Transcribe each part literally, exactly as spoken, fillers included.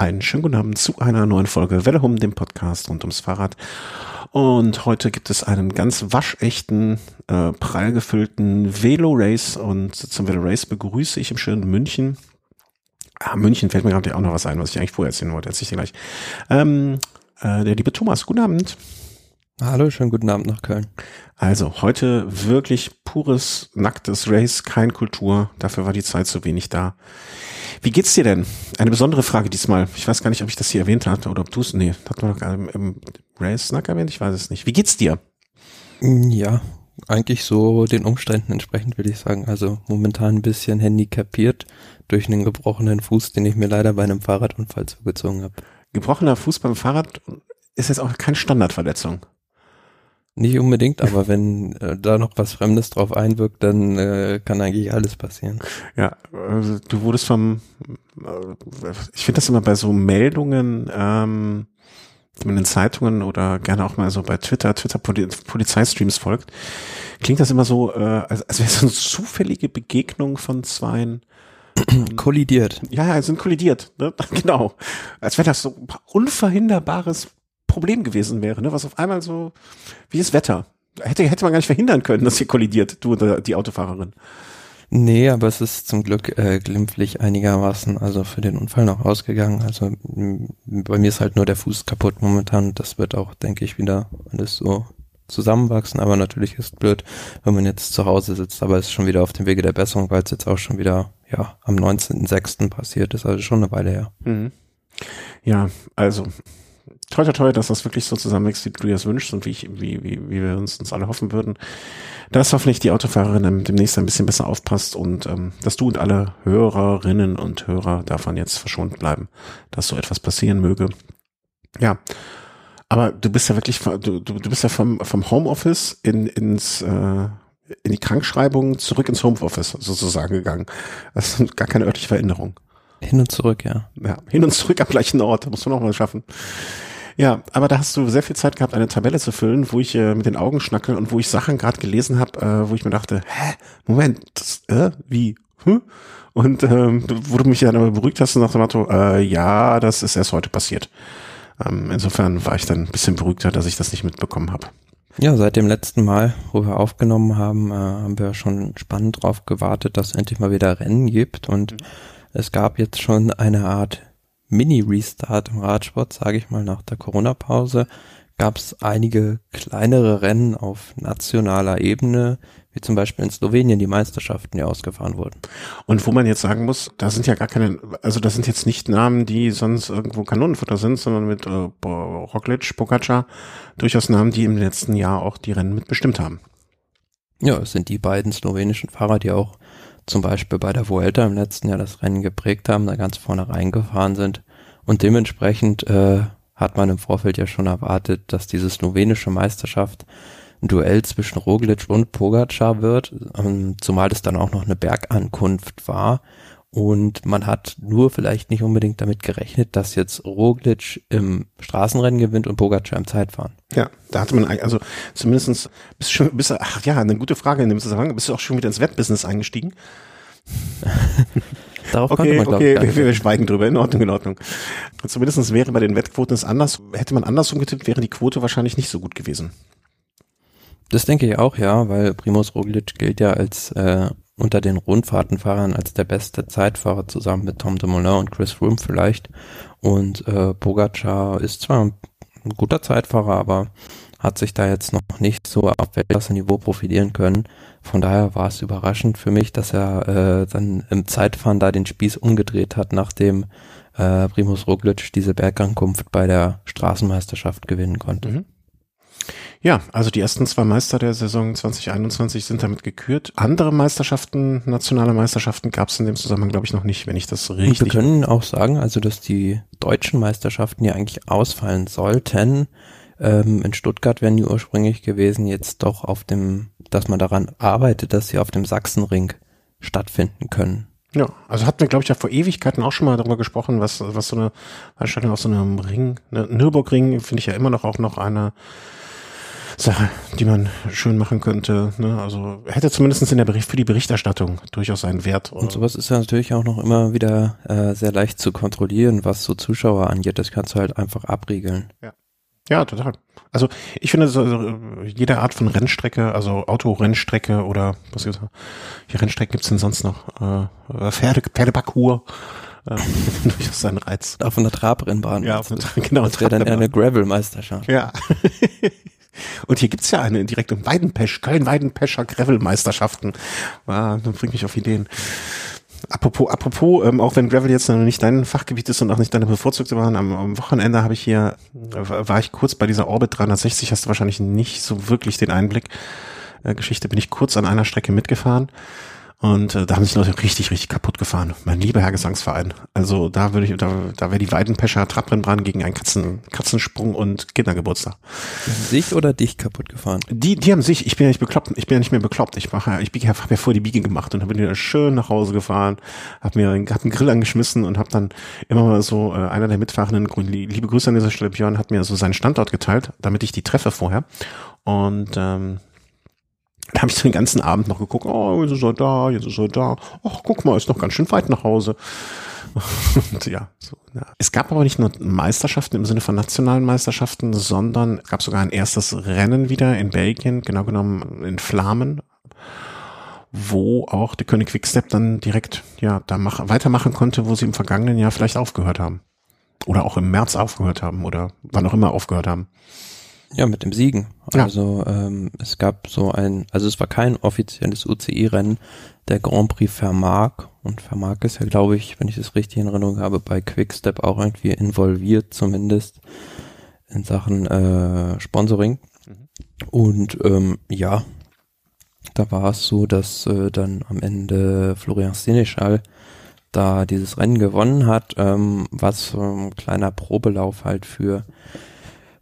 Einen schönen guten Abend zu einer neuen Folge Velo Home, dem Podcast rund ums Fahrrad. Und heute gibt es einen ganz waschechten, äh, prall gefüllten Velo Race. Und zum Velo Race begrüße ich im schönen München. Ah, München fällt mir gerade auch noch was ein, was ich eigentlich vorher erzählen wollte. Erzähl ich dir gleich. Ähm, äh, der liebe Thomas, guten Abend. Hallo, schönen guten Abend nach Köln. Also heute wirklich pures, nacktes Race, kein Kultur. Dafür war die Zeit zu wenig da. Wie geht's dir denn? Eine besondere Frage diesmal. Ich weiß gar nicht, ob ich das hier erwähnt hatte oder ob du es, nee, hat man doch im, im Race-Snack erwähnt, ich weiß es nicht. Wie geht's dir? Ja, eigentlich so den Umständen entsprechend, würde ich sagen. Also momentan ein bisschen handicapiert durch einen gebrochenen Fuß, den ich mir leider bei einem Fahrradunfall zugezogen habe. Gebrochener Fuß beim Fahrrad ist jetzt auch keine Standardverletzung. Nicht unbedingt, aber wenn äh, da noch was Fremdes drauf einwirkt, dann äh, kann eigentlich alles passieren. Ja, also du wurdest vom, äh, ich finde das immer bei so Meldungen, ähm, die man in Zeitungen oder gerne auch mal so bei Twitter, Twitter-Polizeistreams folgt, klingt das immer so, äh, als, als wäre es eine zufällige Begegnung von zweien. Kollidiert. Ja, ja, sind kollidiert, ne? Genau. Als wäre das so ein unverhinderbares Problem gewesen wäre, ne? Was auf einmal so, wie das Wetter. Hätte, hätte man gar nicht verhindern können, dass ihr kollidiert, du oder die Autofahrerin. Nee, aber es ist zum Glück äh, glimpflich einigermaßen, also für den Unfall noch ausgegangen. Also bei mir ist halt nur der Fuß kaputt momentan. Das wird auch, denke ich, wieder alles so zusammenwachsen. Aber natürlich ist es blöd, wenn man jetzt zu Hause sitzt. Aber es ist schon wieder auf dem Wege der Besserung, weil es jetzt auch schon wieder ja am neunzehnten sechsten passiert ist. Also schon eine Weile her. Mhm. Ja, also toi, toi, toi, dass das wirklich so zusammenwächst, wie du dir das wünschst und wie, ich, wie, wie, wie wir uns, uns alle hoffen würden, dass hoffentlich die Autofahrerin demnächst ein bisschen besser aufpasst und ähm, dass du und alle Hörerinnen und Hörer davon jetzt verschont bleiben, dass so etwas passieren möge. Ja, aber du bist ja wirklich, du, du bist ja vom, vom Homeoffice in, ins, äh, in die Krankschreibung zurück ins Homeoffice sozusagen gegangen. Das ist gar keine örtliche Veränderung. Hin und zurück, ja. Ja, hin und zurück am gleichen Ort, musst du noch mal schaffen. Ja, aber da hast du sehr viel Zeit gehabt, eine Tabelle zu füllen, wo ich äh, mit den Augen schnackeln und wo ich Sachen gerade gelesen habe, äh, wo ich mir dachte, hä, Moment, das, äh, wie, hm? Und ähm, wo du mich dann aber beruhigt hast und nach dem Motto, äh, ja, das ist erst heute passiert. Ähm, insofern war ich dann ein bisschen beruhigter, dass ich das nicht mitbekommen habe. Ja, seit dem letzten Mal, wo wir aufgenommen haben, äh, haben wir schon spannend drauf gewartet, dass es endlich mal wieder Rennen gibt und mhm. Es gab jetzt schon eine Art Mini-Restart im Radsport, sage ich mal, nach der Corona-Pause gab es einige kleinere Rennen auf nationaler Ebene, wie zum Beispiel in Slowenien die Meisterschaften, die ausgefahren wurden. Und wo man jetzt sagen muss, da sind ja gar keine, also das sind jetzt nicht Namen, die sonst irgendwo Kanonenfutter sind, sondern mit äh, Roglic, Pogacar, durchaus Namen, die im letzten Jahr auch die Rennen mitbestimmt haben. Ja, es sind die beiden slowenischen Fahrer, die auch zum Beispiel bei der Vuelta im letzten Jahr das Rennen geprägt haben, da ganz vorne reingefahren sind. Und dementsprechend äh, hat man im Vorfeld ja schon erwartet, dass diese slowenische Meisterschaft ein Duell zwischen Roglic und Pogacar wird, ähm, zumal es dann auch noch eine Bergankunft war. Und man hat nur vielleicht nicht unbedingt damit gerechnet, dass jetzt Roglic im Straßenrennen gewinnt und Pogacar im Zeitfahren. Ja, da hatte man also zumindestens bist schon, bist, ach ja, eine gute Frage in dem Zusammenhang, bist du auch schon wieder ins Wettbusiness eingestiegen? Darauf okay, konnte man, glaube ich, okay, wir, wir schweigen drüber, in Ordnung, in Ordnung. Zumindestens wäre bei den Wettquoten es anders, hätte man andersrum getippt, wäre die Quote wahrscheinlich nicht so gut gewesen. Das denke ich auch, ja, weil Primoz Roglic gilt ja als äh, unter den Rundfahrtenfahrern als der beste Zeitfahrer zusammen mit Tom Dumoulin und Chris Froome vielleicht. Und äh, Pogacar ist zwar ein guter Zeitfahrer, aber hat sich da jetzt noch nicht so auf Weltklasse-Niveau profilieren können. Von daher war es überraschend für mich, dass er äh, dann im Zeitfahren da den Spieß umgedreht hat, nachdem äh, Primoz Roglic diese Bergankunft bei der Straßenmeisterschaft gewinnen konnte. Mhm. Ja, also die ersten zwei Meister der Saison zwanzig einundzwanzig sind damit gekürt. Andere Meisterschaften, nationale Meisterschaften gab es in dem Zusammenhang, glaube ich, noch nicht, wenn ich das richtig... Und wir können auch sagen, also dass die deutschen Meisterschaften ja eigentlich ausfallen sollten. Ähm, in Stuttgart wären die ursprünglich gewesen, jetzt doch auf dem, dass man daran arbeitet, dass sie auf dem Sachsenring stattfinden können. Ja, also hatten wir, glaube ich, ja vor Ewigkeiten auch schon mal darüber gesprochen, was was so eine Veranstaltung auf so einem Ring, ne, Nürburgring, finde ich ja immer noch auch noch eine Sache, die man schön machen könnte. Ne? Also hätte zumindest in der Bericht für die Berichterstattung durchaus seinen Wert. Und sowas ist ja natürlich auch noch immer wieder äh, sehr leicht zu kontrollieren, was so Zuschauer angeht. Das kannst du halt einfach abriegeln. Ja. Ja, total. Also ich finde, also, jede Art von Rennstrecke, also Autorennstrecke oder was gibt's? Hier Rennstrecken gibt's denn sonst noch? Äh, Pferde, Pferdeparcours. Durchaus seinen Reiz. Auf einer Trabrennbahn. Ja, auf einer Tra- genau. Das wäre dann eher eine Gravel-Meisterschaft. Ja. Und hier gibt's ja eine direkt im Weidenpesch, Köln-Weidenpescher Gravel-Meisterschaften. Ah, das bringt mich auf Ideen. Apropos, apropos, ähm, auch wenn Gravel jetzt noch nicht dein Fachgebiet ist und auch nicht deine bevorzugte waren, am, am Wochenende habe ich hier, war ich kurz bei dieser Orbit dreihundertsechzig, hast du wahrscheinlich nicht so wirklich den Einblick. Äh, Geschichte, bin ich kurz an einer Strecke mitgefahren und äh, da haben sich Leute richtig, richtig kaputt gefahren. Mein lieber Herr Gesangsverein. Also da würde ich, da, da wäre die Weidenpescher Trabrennbahn gegen einen Katzen, Katzensprung und Kindergeburtstag. Sich oder dich kaputt gefahren? Die, die haben sich, ich bin ja nicht bekloppt, ich bin ja nicht mehr bekloppt. Ich mache, ich habe ja vor die Biege gemacht und habe wieder schön nach Hause gefahren, habe mir hab einen Grill angeschmissen und habe dann immer mal so, äh, einer der Mitfahrenden, liebe Grüße an dieser Stelle, Björn, hat mir so seinen Standort geteilt, damit ich die treffe vorher. Und ähm, da habe ich den ganzen Abend noch geguckt, oh, jetzt ist er da, jetzt ist er da. Ach, guck mal, ist noch ganz schön weit nach Hause. Und ja, so, ja. Es gab aber nicht nur Meisterschaften im Sinne von nationalen Meisterschaften, sondern es gab sogar ein erstes Rennen wieder in Belgien, genau genommen in Flamen, wo auch der König Quickstep dann direkt ja da mach, weitermachen konnte, wo sie im vergangenen Jahr vielleicht aufgehört haben. Oder auch im März aufgehört haben oder wann auch immer aufgehört haben. Ja, mit dem Siegen. Also ja. ähm, es gab so ein, also es war kein offizielles U C I-Rennen, der Grand Prix Vermarc. Und Vermarc ist ja, glaube ich, wenn ich das richtig in Erinnerung habe, bei Quickstep auch irgendwie involviert, zumindest in Sachen äh, Sponsoring. Mhm. Und ähm, ja, da war es so, dass äh, dann am Ende Florian Seneschal da dieses Rennen gewonnen hat, ähm, was so ein kleiner Probelauf halt für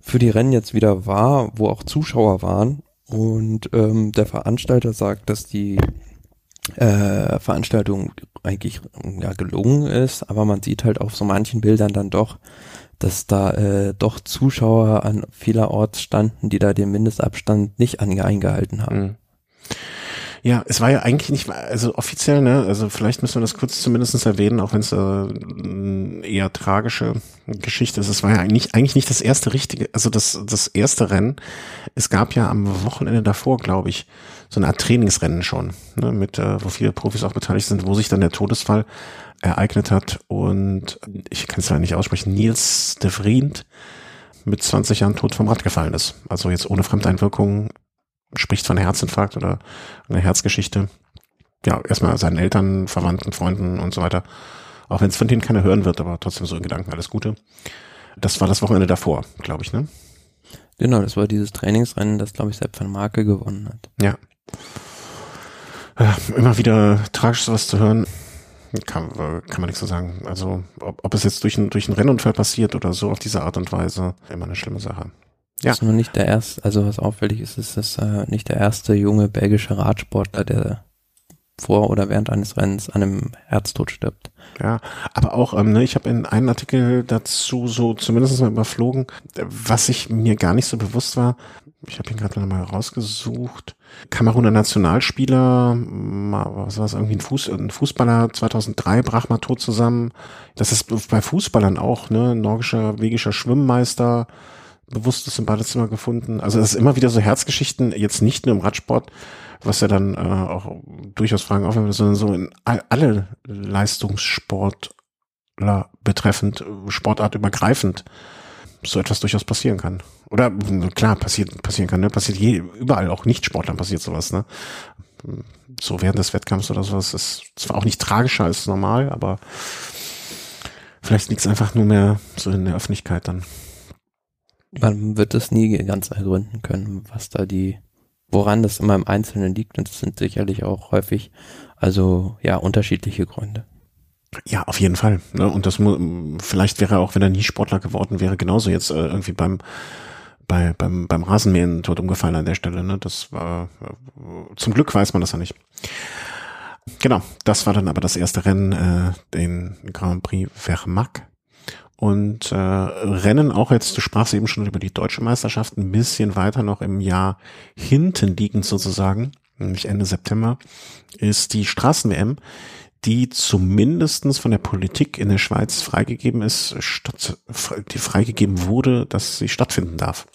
für die Rennen jetzt wieder war, wo auch Zuschauer waren und ähm, der Veranstalter sagt, dass die äh, Veranstaltung eigentlich ja gelungen ist, aber man sieht halt auf so manchen Bildern dann doch, dass da äh, doch Zuschauer an vielerorts standen, die da den Mindestabstand nicht ange- eingehalten haben. Mhm. Ja, es war ja eigentlich nicht, also offiziell, ne, also vielleicht müssen wir das kurz zumindest erwähnen, auch wenn es äh, eher tragische Geschichte ist. Es war ja eigentlich, eigentlich nicht das erste richtige, also das, das erste Rennen. Es gab ja am Wochenende davor, glaube ich, so eine Art Trainingsrennen schon, ne, mit, äh, wo viele Profis auch beteiligt sind, wo sich dann der Todesfall ereignet hat und ich kann es leider nicht aussprechen, Niels de Vriend mit zwanzig Jahren tot vom Rad gefallen ist. Also jetzt ohne Fremdeinwirkungen. Spricht von Herzinfarkt oder einer Herzgeschichte. Ja, erstmal seinen Eltern, Verwandten, Freunden und so weiter. Auch wenn es von denen keiner hören wird, aber trotzdem so in Gedanken alles Gute. Das war das Wochenende davor, glaube ich, ne? Genau, das war dieses Trainingsrennen, das, glaube ich, Sepp van Marke gewonnen hat. Ja. Äh, immer wieder tragisch sowas zu hören, kann, kann man nichts so sagen. Also, ob, ob es jetzt durch ein, durch ein Rennunfall passiert oder so auf diese Art und Weise, immer eine schlimme Sache. Ja. Ist nur nicht der erste, also was auffällig ist, ist das äh, nicht der erste junge belgische Radsportler, der vor oder während eines Rennens an einem Herztod stirbt. Ja, aber auch, ähm, ne, ich habe in einem Artikel dazu so zumindest mal überflogen, was ich mir gar nicht so bewusst war. Ich habe ihn gerade nochmal rausgesucht. Kameruner Nationalspieler, was war es, irgendwie ein, Fuß, ein Fußballer, zweitausenddrei brach mal tot zusammen. Das ist bei Fußballern auch, ne, norwegischer, wegischer Schwimmmeister. Bewusstes im Badezimmer gefunden. Also das ist immer wieder so Herzgeschichten, jetzt nicht nur im Radsport, was ja dann äh, auch durchaus Fragen aufwerfen, sondern so in all, alle Leistungssportler betreffend, Sportart übergreifend, so etwas durchaus passieren kann. Oder klar, passiert passieren kann, ne? Passiert je, überall, auch Nicht-Sportlern passiert sowas, ne? So während des Wettkampfs oder sowas ist zwar auch nicht tragischer als normal, aber vielleicht liegt es einfach nur mehr so in der Öffentlichkeit dann. Man wird es nie ganz ergründen können, was da die, woran das immer im Einzelnen liegt, und das sind sicherlich auch häufig, also ja, unterschiedliche Gründe. Ja, auf jeden Fall. Ne? Und das mu- vielleicht wäre er auch, wenn er nie Sportler geworden wäre, genauso jetzt äh, irgendwie beim bei beim beim Rasenmähen tot umgefallen an der Stelle. Ne, das war äh, zum Glück weiß man das ja nicht. Genau, das war dann aber das erste Rennen, äh, den Grand Prix Vermarc. und äh, rennen auch jetzt, du sprachst eben schon über die deutsche Meisterschaft, ein bisschen weiter noch im Jahr hinten liegend sozusagen, nämlich Ende September, ist die Straßen-W M, die zumindestens von der Politik in der Schweiz freigegeben ist, statt, die freigegeben wurde, dass sie stattfinden darf.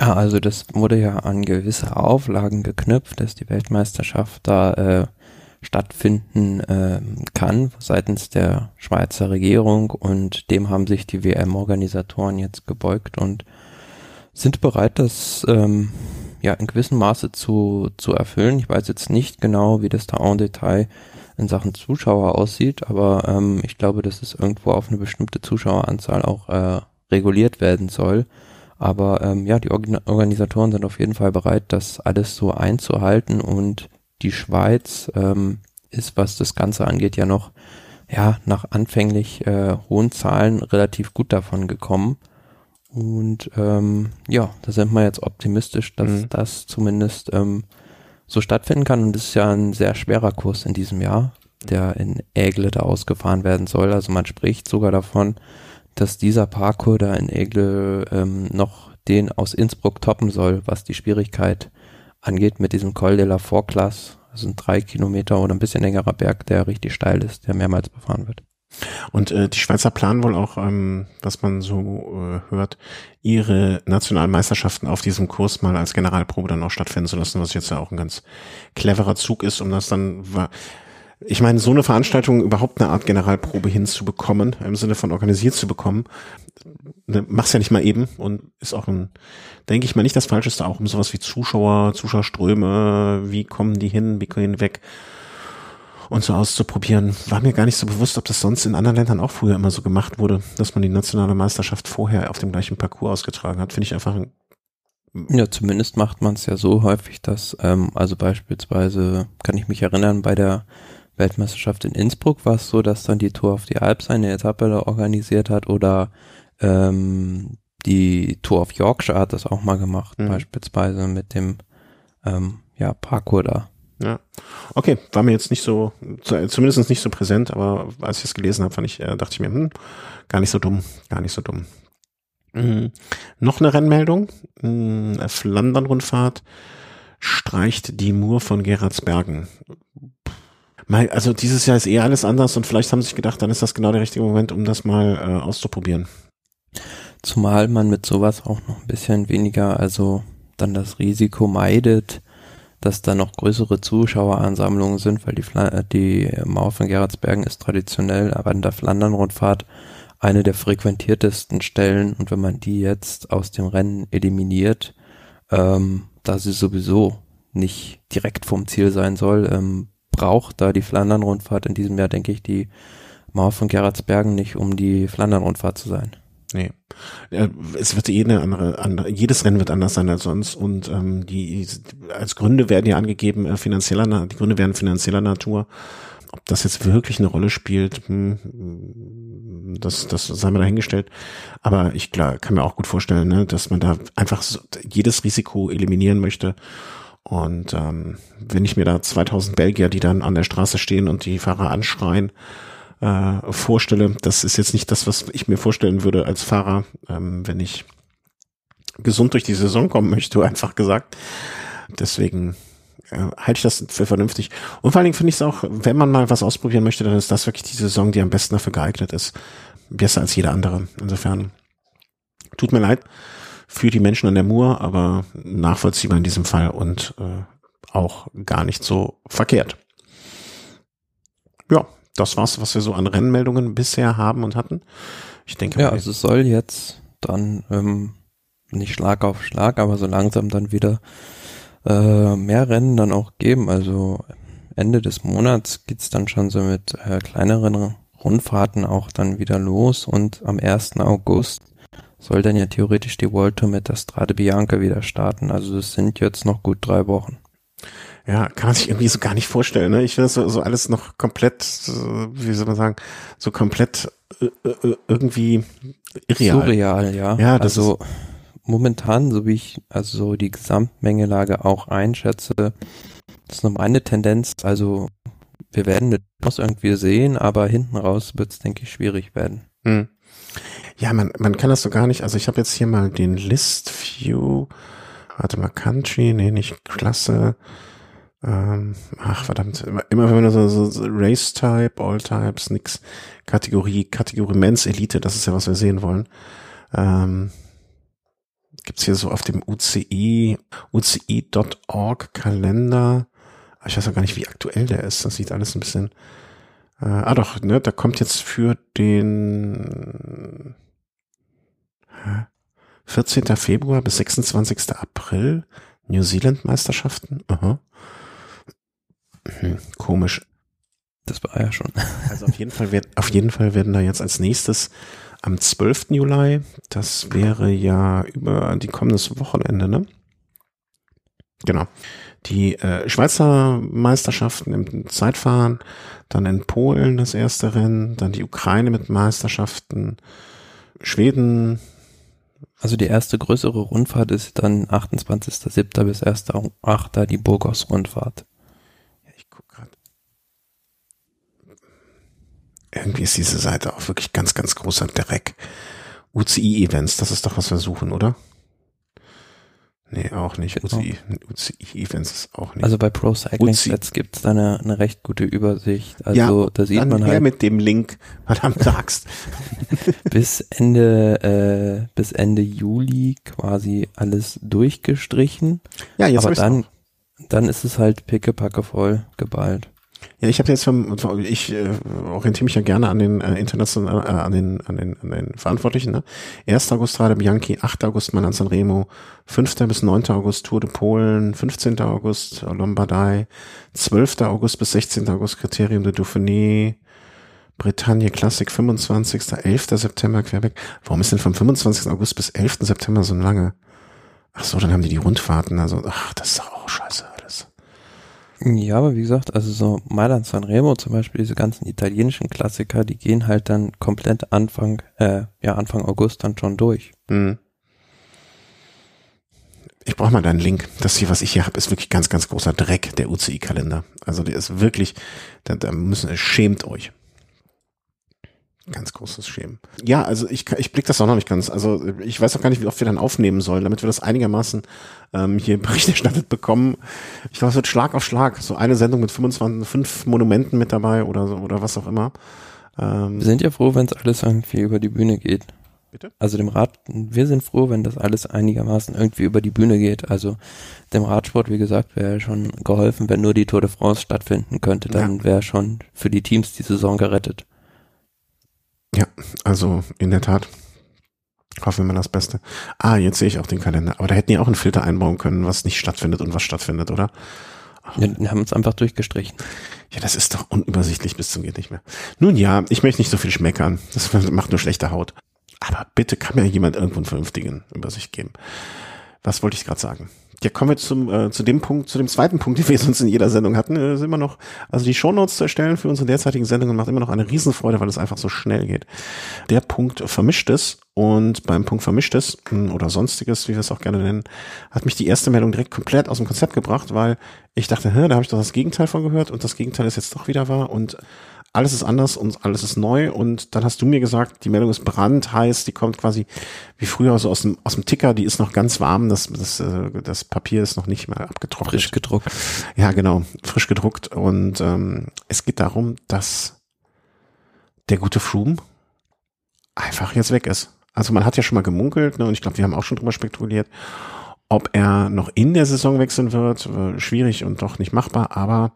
Ja, also das wurde ja an gewisse Auflagen geknüpft, dass die Weltmeisterschaft da äh, stattfinden äh, kann seitens der Schweizer Regierung, und dem haben sich die W M-Organisatoren jetzt gebeugt und sind bereit, das ähm, ja in gewissem Maße zu zu erfüllen. Ich weiß jetzt nicht genau, wie das da en Detail in Sachen Zuschauer aussieht, aber ähm, ich glaube, dass es irgendwo auf eine bestimmte Zuschaueranzahl auch äh, reguliert werden soll. Aber ähm, ja, die Organ- Organisatoren sind auf jeden Fall bereit, das alles so einzuhalten, und die Schweiz ähm, ist, was das Ganze angeht, ja noch ja nach anfänglich äh, hohen Zahlen relativ gut davon gekommen. Und ähm, ja, da sind wir jetzt optimistisch, dass mhm. das zumindest ähm, so stattfinden kann. Und es ist ja ein sehr schwerer Kurs in diesem Jahr, der in Aigle da ausgefahren werden soll. Also man spricht sogar davon, dass dieser Parkour da in Aigle ähm, noch den aus Innsbruck toppen soll, was die Schwierigkeit angeht mit diesem Col de la Forclaz. Das sind drei Kilometer oder ein bisschen längerer Berg, der richtig steil ist, der mehrmals befahren wird. Und äh, die Schweizer planen wohl auch, ähm, was man so äh, hört, ihre Nationalmeisterschaften auf diesem Kurs mal als Generalprobe dann auch stattfinden zu lassen, was jetzt ja auch ein ganz cleverer Zug ist, um das dann... Wa- Ich meine, so eine Veranstaltung überhaupt eine Art Generalprobe hinzubekommen, im Sinne von organisiert zu bekommen, mach's ja nicht mal eben, und ist auch ein, denke ich mal, nicht das Falscheste, auch um sowas wie Zuschauer, Zuschauerströme, wie kommen die hin, wie gehen die weg, und so auszuprobieren. War mir gar nicht so bewusst, ob das sonst in anderen Ländern auch früher immer so gemacht wurde, dass man die nationale Meisterschaft vorher auf dem gleichen Parcours ausgetragen hat. Finde ich einfach ein Ja, zumindest macht man es ja so häufig, dass, ähm, also beispielsweise kann ich mich erinnern, bei der Weltmeisterschaft in Innsbruck war es so, dass dann die Tour auf die Alps eine Etappe da organisiert hat, oder ähm, die Tour auf Yorkshire hat das auch mal gemacht, mhm. beispielsweise mit dem ähm, ja, Parkour da. Ja, okay, war mir jetzt nicht so, zumindest nicht so präsent, aber als ich es gelesen habe, fand ich, äh, dachte ich mir, hm, gar nicht so dumm, gar nicht so dumm. Mhm. Noch eine Rennmeldung, mhm, Flandern-Rundfahrt streicht die Mur von Gerardsbergen. Mal, also dieses Jahr ist eh alles anders, und vielleicht haben sie sich gedacht, dann ist das genau der richtige Moment, um das mal äh, auszuprobieren. Zumal man mit sowas auch noch ein bisschen weniger, also dann das Risiko meidet, dass da noch größere Zuschaueransammlungen sind, weil die, Fl- die Mauer von Gerardsbergen ist traditionell, aber in der Flandern-Rundfahrt eine der frequentiertesten Stellen, und wenn man die jetzt aus dem Rennen eliminiert, ähm, da sie sowieso nicht direkt vom Ziel sein soll, ähm, braucht da die Flandern-Rundfahrt in diesem Jahr, denke ich, die Mauer von Gerardsbergen nicht, um die Flandern-Rundfahrt zu sein. Nee, es wird jede andere, andere, jedes Rennen wird anders sein als sonst, und ähm, die als Gründe werden ja angegeben, äh, finanzieller, die Gründe werden finanzieller Natur. Ob das jetzt wirklich eine Rolle spielt, das, das sei mir dahingestellt. Aber ich klar, kann mir auch gut vorstellen, ne, dass man da einfach so jedes Risiko eliminieren möchte. Und ähm, wenn ich mir da zweitausend Belgier, die dann an der Straße stehen und die Fahrer anschreien, äh, vorstelle, das ist jetzt nicht das, was ich mir vorstellen würde als Fahrer, ähm, wenn ich gesund durch die Saison kommen möchte, einfach gesagt. Deswegen... halte ich das für vernünftig. Und vor allen Dingen finde ich es auch, wenn man mal was ausprobieren möchte, dann ist das wirklich die Saison, die am besten dafür geeignet ist. Besser als jede andere. Insofern tut mir leid für die Menschen an der Mur, aber nachvollziehbar in diesem Fall und äh, auch gar nicht so verkehrt. Ja, das war's, was wir so an Rennmeldungen bisher haben und hatten. Ich denke ja, mal, also es soll jetzt dann ähm, nicht Schlag auf Schlag, aber so langsam dann wieder Äh, mehr Rennen dann auch geben. Also Ende des Monats geht's dann schon so mit äh, kleineren Rundfahrten auch dann wieder los, und am ersten August soll dann ja theoretisch die World Tour mit der Strade Bianca wieder starten. Also es sind jetzt noch gut drei Wochen. Ja, kann man sich irgendwie so gar nicht vorstellen, ne? Ich finde das so, so alles noch komplett, so, wie soll man sagen, so komplett äh, äh, irgendwie irreal. Surreal, ja. Ja, das also, ist... Momentan, so wie ich also die Gesamtmengelage auch einschätze, das ist noch eine Tendenz, also wir werden das irgendwie sehen, aber hinten raus wird es, denke ich, schwierig werden. Hm. Ja, man, man kann das so gar nicht. Also ich habe jetzt hier mal den List View. Warte mal, Country, nee, nicht Klasse. Ähm, ach, verdammt. Immer, immer wenn man so, so Race-Type, All-Types, nix. Kategorie, Kategorie Men's Elite, das ist ja, was wir sehen wollen. Ähm, gibt's hier so auf dem U C I, U C I Punkt org Kalender. Ich weiß auch gar nicht, wie aktuell der ist. Das sieht alles ein bisschen... Äh, ah doch, ne, da kommt jetzt für den vierzehnten Februar bis sechsundzwanzigsten April New Zealand Meisterschaften. Aha. Hm, komisch. Das war ja schon. Also auf jeden Fall werden, auf jeden Fall werden da jetzt als nächstes am zwölften Juli, das wäre ja über die kommendes Wochenende, ne? Genau. Die äh, Schweizer Meisterschaften im Zeitfahren, dann in Polen das erste Rennen, dann die Ukraine mit Meisterschaften, Schweden. Also die erste größere Rundfahrt ist dann achtundzwanzigsten siebten bis ersten achten die Burgos-Rundfahrt. Ja, ich gucke gerade. Irgendwie ist diese Seite auch wirklich ganz, ganz großer Dreck. U C I-Events, das ist doch, was wir suchen, oder? Nee, auch nicht. Genau. U C I-Events ist auch nicht. Also bei Pro Cycling Stats gibt es da eine, eine recht gute Übersicht. Also ja, da sieht dann man halt mit dem Link, verdammt sagst. bis Ende äh, bis Ende Juli quasi alles durchgestrichen. Ja, jetzt aber dann auch. Dann ist es halt pickepacke voll geballt. Ja, ich habe jetzt vom, ich äh, orientiere mich ja gerne an den äh, internationalen, äh, an den an den an den Verantwortlichen, ne? ersten August Strade Bianchi, achten August Mailand Sanremo, fünften bis neunten August Tour de Polen, fünfzehnten August Lombardei, zwölften August bis sechzehnten August Kriterium de Dauphiné, Bretagne Classic, fünfundzwanzigsten elften September Quebec. Warum ist denn vom fünfundzwanzigsten August bis elften September so lange? Ach so, dann haben die die Rundfahrten, also ach, das ist auch scheiße. Ja, aber wie gesagt, also so Mailand Sanremo zum Beispiel, diese ganzen italienischen Klassiker, die gehen halt dann komplett Anfang, äh, ja Anfang August dann schon durch. Hm. Ich brauche mal deinen Link. Das hier, was ich hier habe, ist wirklich ganz, ganz großer Dreck, der U C I-Kalender. Also der ist wirklich, da, da müssen, schämt euch. Ganz großes Schämen. Ja, also ich ich blick das auch noch nicht ganz. Also ich weiß auch gar nicht, wie oft wir dann aufnehmen sollen, damit wir das einigermaßen ähm, hier Bericht erstattet bekommen. Ich glaube, es wird Schlag auf Schlag. So eine Sendung mit fünfundzwanzig, fünf Monumenten mit dabei oder so oder was auch immer. Ähm, wir sind ja froh, wenn es alles irgendwie über die Bühne geht. Bitte? Also dem Rad, wir sind froh, wenn das alles einigermaßen irgendwie über die Bühne geht. Also dem Radsport, wie gesagt, wäre schon geholfen, wenn nur die Tour de France stattfinden könnte. Dann ja. Wäre schon für die Teams die Saison gerettet. Ja, also in der Tat hoffen wir das Beste. Ah, jetzt sehe ich auch den Kalender. Aber da hätten die auch einen Filter einbauen können, was nicht stattfindet und was stattfindet, oder? Ja, die haben uns einfach durchgestrichen. Ja, das ist doch unübersichtlich bis zum geht nicht mehr. Nun ja, ich möchte nicht so viel schmeckern. Das macht nur schlechte Haut. Aber bitte kann mir jemand irgendwo einen vernünftigen Übersicht geben. Was wollte ich gerade sagen? Ja, kommen wir zum, äh, zu dem Punkt, zu dem zweiten Punkt, den wir sonst in jeder Sendung hatten. Äh, ist immer noch, also die Shownotes zu erstellen für unsere derzeitigen Sendungen macht immer noch eine Riesenfreude, weil es einfach so schnell geht. Der Punkt Vermischtes, und beim Punkt Vermischtes oder Sonstiges, wie wir es auch gerne nennen, hat mich die erste Meldung direkt komplett aus dem Konzept gebracht, weil ich dachte, hä, da habe ich doch das Gegenteil von gehört und das Gegenteil ist jetzt doch wieder wahr und alles ist anders und alles ist neu und dann hast du mir gesagt, die Meldung ist brandheiß, die kommt quasi wie früher so aus dem aus dem Ticker, die ist noch ganz warm, das das das Papier ist noch nicht mal abgetrocknet. Frisch gedruckt. Ja, genau, frisch gedruckt und ähm, es geht darum, dass der gute Froome einfach jetzt weg ist. Also man hat ja schon mal gemunkelt, ne, und ich glaube, wir haben auch schon drüber spekuliert, ob er noch in der Saison wechseln wird, schwierig und doch nicht machbar, aber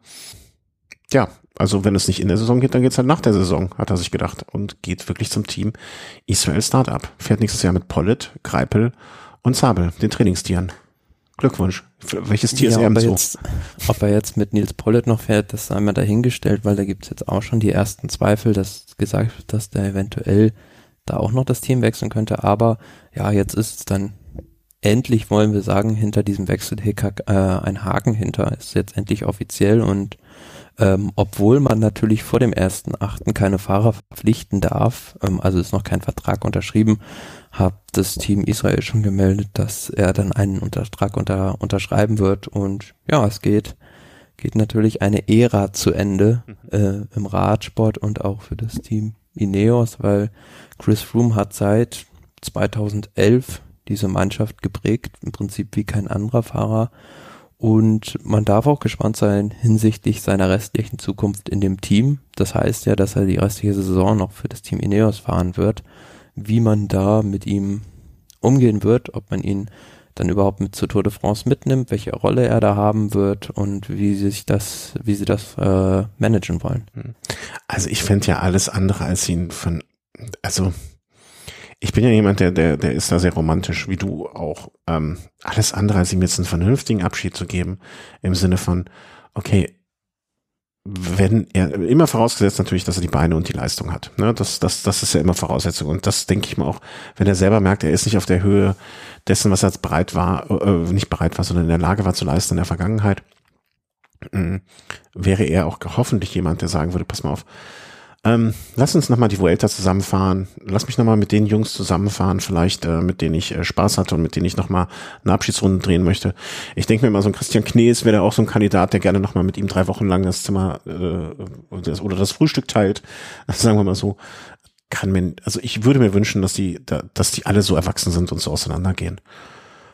ja, also wenn es nicht in der Saison geht, dann geht's halt nach der Saison, hat er sich gedacht. Und geht wirklich zum Team Israel Startup. Fährt nächstes Jahr mit Pollitt, Greipel und Zabel, den Trainingstieren. Glückwunsch. Für welches Tier ja, ist er im Zoo? Jetzt, ob er jetzt mit Nils Pollitt noch fährt, das sei mal dahingestellt, weil da gibt's jetzt auch schon die ersten Zweifel, dass gesagt wird, dass der eventuell da auch noch das Team wechseln könnte. Aber ja, jetzt ist es dann endlich, wollen wir sagen, hinter diesem Wechsel äh, ein Haken hinter. Ist jetzt endlich offiziell und Ähm, obwohl man natürlich vor dem ersten achten keine Fahrer verpflichten darf, ähm, also ist noch kein Vertrag unterschrieben, hat das Team Israel schon gemeldet, dass er dann einen Vertrag unter, unterschreiben wird und ja, es geht, geht natürlich eine Ära zu Ende äh, im Radsport und auch für das Team Ineos, weil Chris Froome hat seit zweitausendelf diese Mannschaft geprägt, im Prinzip wie kein anderer Fahrer. Und man darf auch gespannt sein hinsichtlich seiner restlichen Zukunft in dem Team. Das heißt ja, dass er die restliche Saison noch für das Team Ineos fahren wird. Wie man da mit ihm umgehen wird, ob man ihn dann überhaupt mit zur Tour de France mitnimmt, welche Rolle er da haben wird und wie sich das, wie sie das äh, managen wollen. Also ich fände ja alles andere als ihn von, also ich bin ja jemand, der, der, der ist da sehr romantisch, wie du auch. Ähm, alles andere als ihm jetzt einen vernünftigen Abschied zu geben, im Sinne von, okay, wenn er, immer vorausgesetzt natürlich, dass er die Beine und die Leistung hat. Ne? Das, das, das ist ja immer Voraussetzung. Und das denke ich mir auch, wenn er selber merkt, er ist nicht auf der Höhe dessen, was er jetzt bereit war, äh, nicht bereit war, sondern in der Lage war zu leisten in der Vergangenheit, äh, wäre er auch hoffentlich jemand, der sagen würde, pass mal auf, ähm, lass uns nochmal die Vuelta zusammenfahren, lass mich nochmal mit den Jungs zusammenfahren, vielleicht äh, mit denen ich äh, Spaß hatte und mit denen ich nochmal eine Abschiedsrunde drehen möchte. Ich denke mir mal, so ein Christian Knees wäre da auch so ein Kandidat, der gerne nochmal mit ihm drei Wochen lang das Zimmer äh, das, oder das Frühstück teilt, sagen wir mal so. Kann mir, also ich würde mir wünschen, dass die, da, dass die alle so erwachsen sind und so auseinandergehen.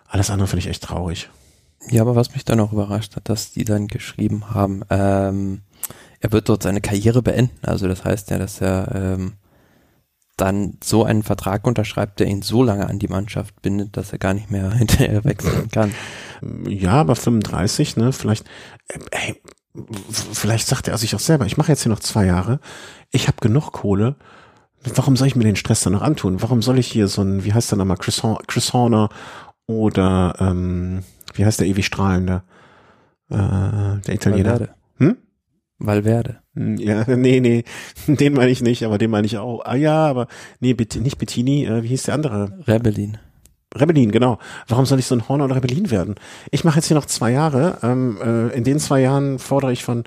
Alles andere finde ich echt traurig. Ja, aber was mich dann auch überrascht hat, dass die dann geschrieben haben, ähm, er wird dort seine Karriere beenden. Also das heißt ja, dass er ähm, dann so einen Vertrag unterschreibt, der ihn so lange an die Mannschaft bindet, dass er gar nicht mehr hinterher wechseln kann. Ja, aber fünfunddreißig, ne? Vielleicht, äh, hey, vielleicht sagt er sich auch selber, ich mache jetzt hier noch zwei Jahre, ich habe genug Kohle, warum soll ich mir den Stress dann noch antun? Warum soll ich hier so ein, wie heißt der nochmal, Chris, Chris Horner oder ähm, wie heißt der ewig strahlende, äh, der Italiener? Valverde. Hm? Valverde. Ja, nee, nee, den meine ich nicht, aber den meine ich auch. Ah ja, aber nee, nicht Bettini, äh, wie hieß der andere? Rebellin. Rebellin, genau. Warum soll ich so ein Horner oder Rebellin werden? Ich mache jetzt hier noch zwei Jahre. Ähm, äh, in den zwei Jahren fordere ich von,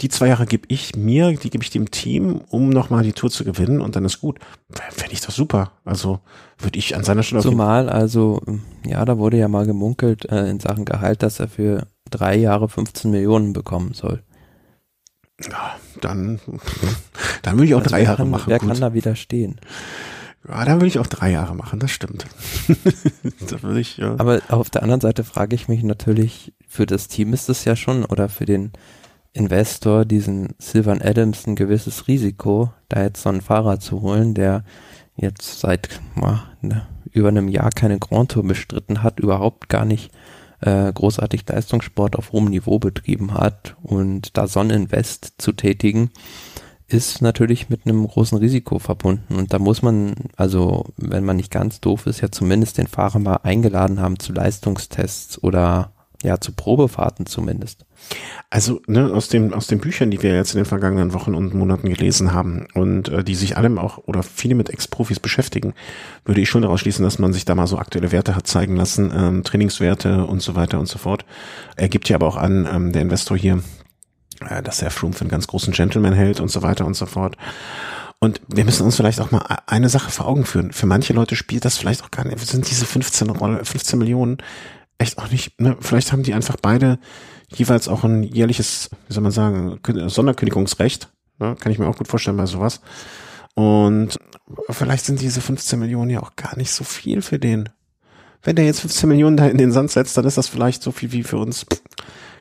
die zwei Jahre gebe ich mir, die gebe ich dem Team, um nochmal die Tour zu gewinnen und dann ist gut. Fände ich doch super. Also würde ich an seiner Stelle... Zumal, also, ja, da wurde ja mal gemunkelt äh, in Sachen Gehalt, dass er für drei Jahre fünfzehn Millionen bekommen soll. Ja, dann, dann würde ich auch also drei Jahre kann, machen. Wer gut. Kann da widerstehen? Ja, dann würde ich auch drei Jahre machen, das stimmt. Das würde ich, ja. Aber auf der anderen Seite frage ich mich natürlich, für das Team ist es ja schon, oder für den Investor, diesen Sylvan Adams, ein gewisses Risiko, da jetzt so einen Fahrer zu holen, der jetzt seit na, über einem Jahr keine Grand Tour bestritten hat, überhaupt gar nicht äh, großartig Leistungssport auf hohem Niveau betrieben hat und da so ein Invest zu tätigen, ist natürlich mit einem großen Risiko verbunden und da muss man, also wenn man nicht ganz doof ist, ja zumindest den Fahrer mal eingeladen haben zu Leistungstests oder ja, zu Probefahrten zumindest. Also ne, aus den aus den Büchern, die wir jetzt in den vergangenen Wochen und Monaten gelesen haben und äh, die sich allem auch oder viele mit Ex-Profis beschäftigen, würde ich schon daraus schließen, dass man sich da mal so aktuelle Werte hat zeigen lassen, ähm, Trainingswerte und so weiter und so fort. Er gibt ja aber auch an, ähm, der Investor hier, äh, dass er Froome für einen ganz großen Gentleman hält und so weiter und so fort. Und wir müssen uns vielleicht auch mal eine Sache vor Augen führen. Für manche Leute spielt das vielleicht auch gar nicht. Sind diese fünfzehn Millionen echt auch nicht, ne? Vielleicht haben die einfach beide jeweils auch ein jährliches, wie soll man sagen, Sonderkündigungsrecht, ne? Kann ich mir auch gut vorstellen bei sowas. Und vielleicht sind diese fünfzehn Millionen ja auch gar nicht so viel für den. Wenn der jetzt fünfzehn Millionen da in den Sand setzt, dann ist das vielleicht so viel wie für uns,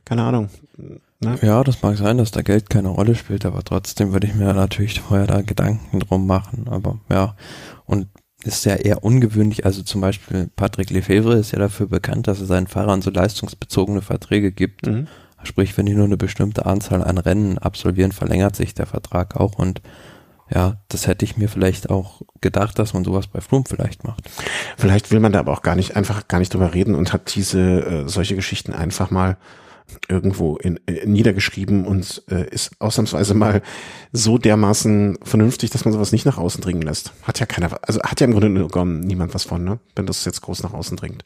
keine Ahnung. Ne? Ja, das mag sein, dass da Geld keine Rolle spielt, aber trotzdem würde ich mir natürlich vorher da Gedanken drum machen, aber ja. Und ist ja eher ungewöhnlich, also zum Beispiel Patrick Lefevre ist ja dafür bekannt, dass er seinen Fahrern so leistungsbezogene Verträge gibt, mhm. Sprich, wenn die nur eine bestimmte Anzahl an Rennen absolvieren, verlängert sich der Vertrag auch und ja, das hätte ich mir vielleicht auch gedacht, dass man sowas bei Froome vielleicht macht. Vielleicht will man da aber auch gar nicht, einfach gar nicht drüber reden und hat diese, äh, solche Geschichten einfach mal irgendwo in, äh, niedergeschrieben und äh, ist ausnahmsweise mal so dermaßen vernünftig, dass man sowas nicht nach außen dringen lässt. Hat ja keiner, also hat ja im Grunde genommen niemand was von, ne? Wenn das jetzt groß nach außen dringt.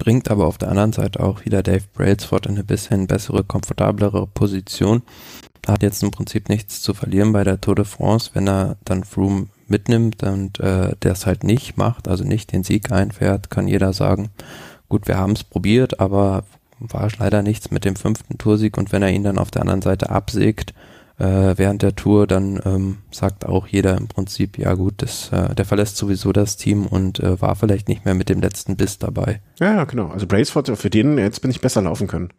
Bringt aber auf der anderen Seite auch wieder Dave Brailsford in eine bisschen bessere, komfortablere Position. Hat jetzt im Prinzip nichts zu verlieren bei der Tour de France, wenn er dann Froome mitnimmt und äh, der es halt nicht macht, also nicht den Sieg einfährt, kann jeder sagen, gut, wir haben es probiert, aber war leider nichts mit dem fünften Toursieg und wenn er ihn dann auf der anderen Seite absägt, äh, während der Tour, dann ähm, sagt auch jeder im Prinzip, ja gut, das, äh, der verlässt sowieso das Team und äh, war vielleicht nicht mehr mit dem letzten Biss dabei. Ja, genau. Also Braceford, für den jetzt bin ich besser laufen können.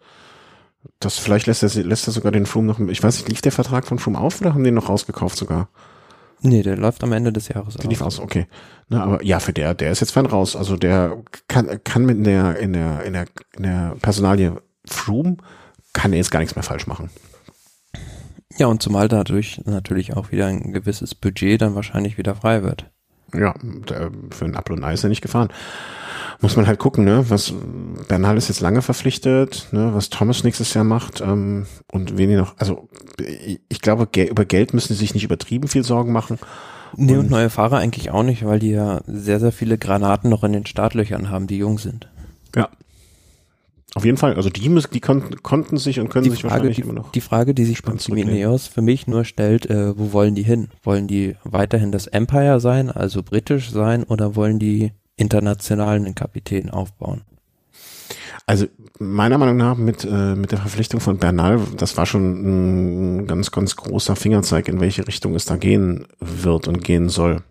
Das vielleicht lässt er, lässt er sogar den Froome noch, ich weiß nicht, lief der Vertrag von Froome auf oder haben den noch rausgekauft sogar? Nee, der läuft am Ende des Jahres aus. Der lief aus, okay. Na, aber ja, für der, der ist jetzt fein raus. Also der kann, kann mit in der, in der, in der, in der Personalie Froome, kann er jetzt gar nichts mehr falsch machen. Ja, und zumal dadurch natürlich auch wieder ein gewisses Budget dann wahrscheinlich wieder frei wird. Ja, für einen Apfel und Ei ist er nicht gefahren. Muss man halt gucken, ne, was Bernal ist jetzt lange verpflichtet, ne, was Thomas nächstes Jahr macht, ähm, und wen die noch, also ich glaube, ge- über Geld müssen sie sich nicht übertrieben viel Sorgen machen. Nee, und, und neue Fahrer eigentlich auch nicht, weil die ja sehr, sehr viele Granaten noch in den Startlöchern haben, die jung sind. Ja. Auf jeden Fall, also die müssen, die kon- konnten sich und können die sich Frage, wahrscheinlich die, immer noch. Die Frage, die sich beim Team Ineos für mich nur stellt, äh, wo wollen die hin? Wollen die weiterhin das Empire sein, also britisch sein, oder wollen die internationalen Kapitän aufbauen? Also meiner Meinung nach mit äh, mit der Verpflichtung von Bernal, das war schon ein ganz, ganz großer Fingerzeig, in welche Richtung es da gehen wird und gehen soll.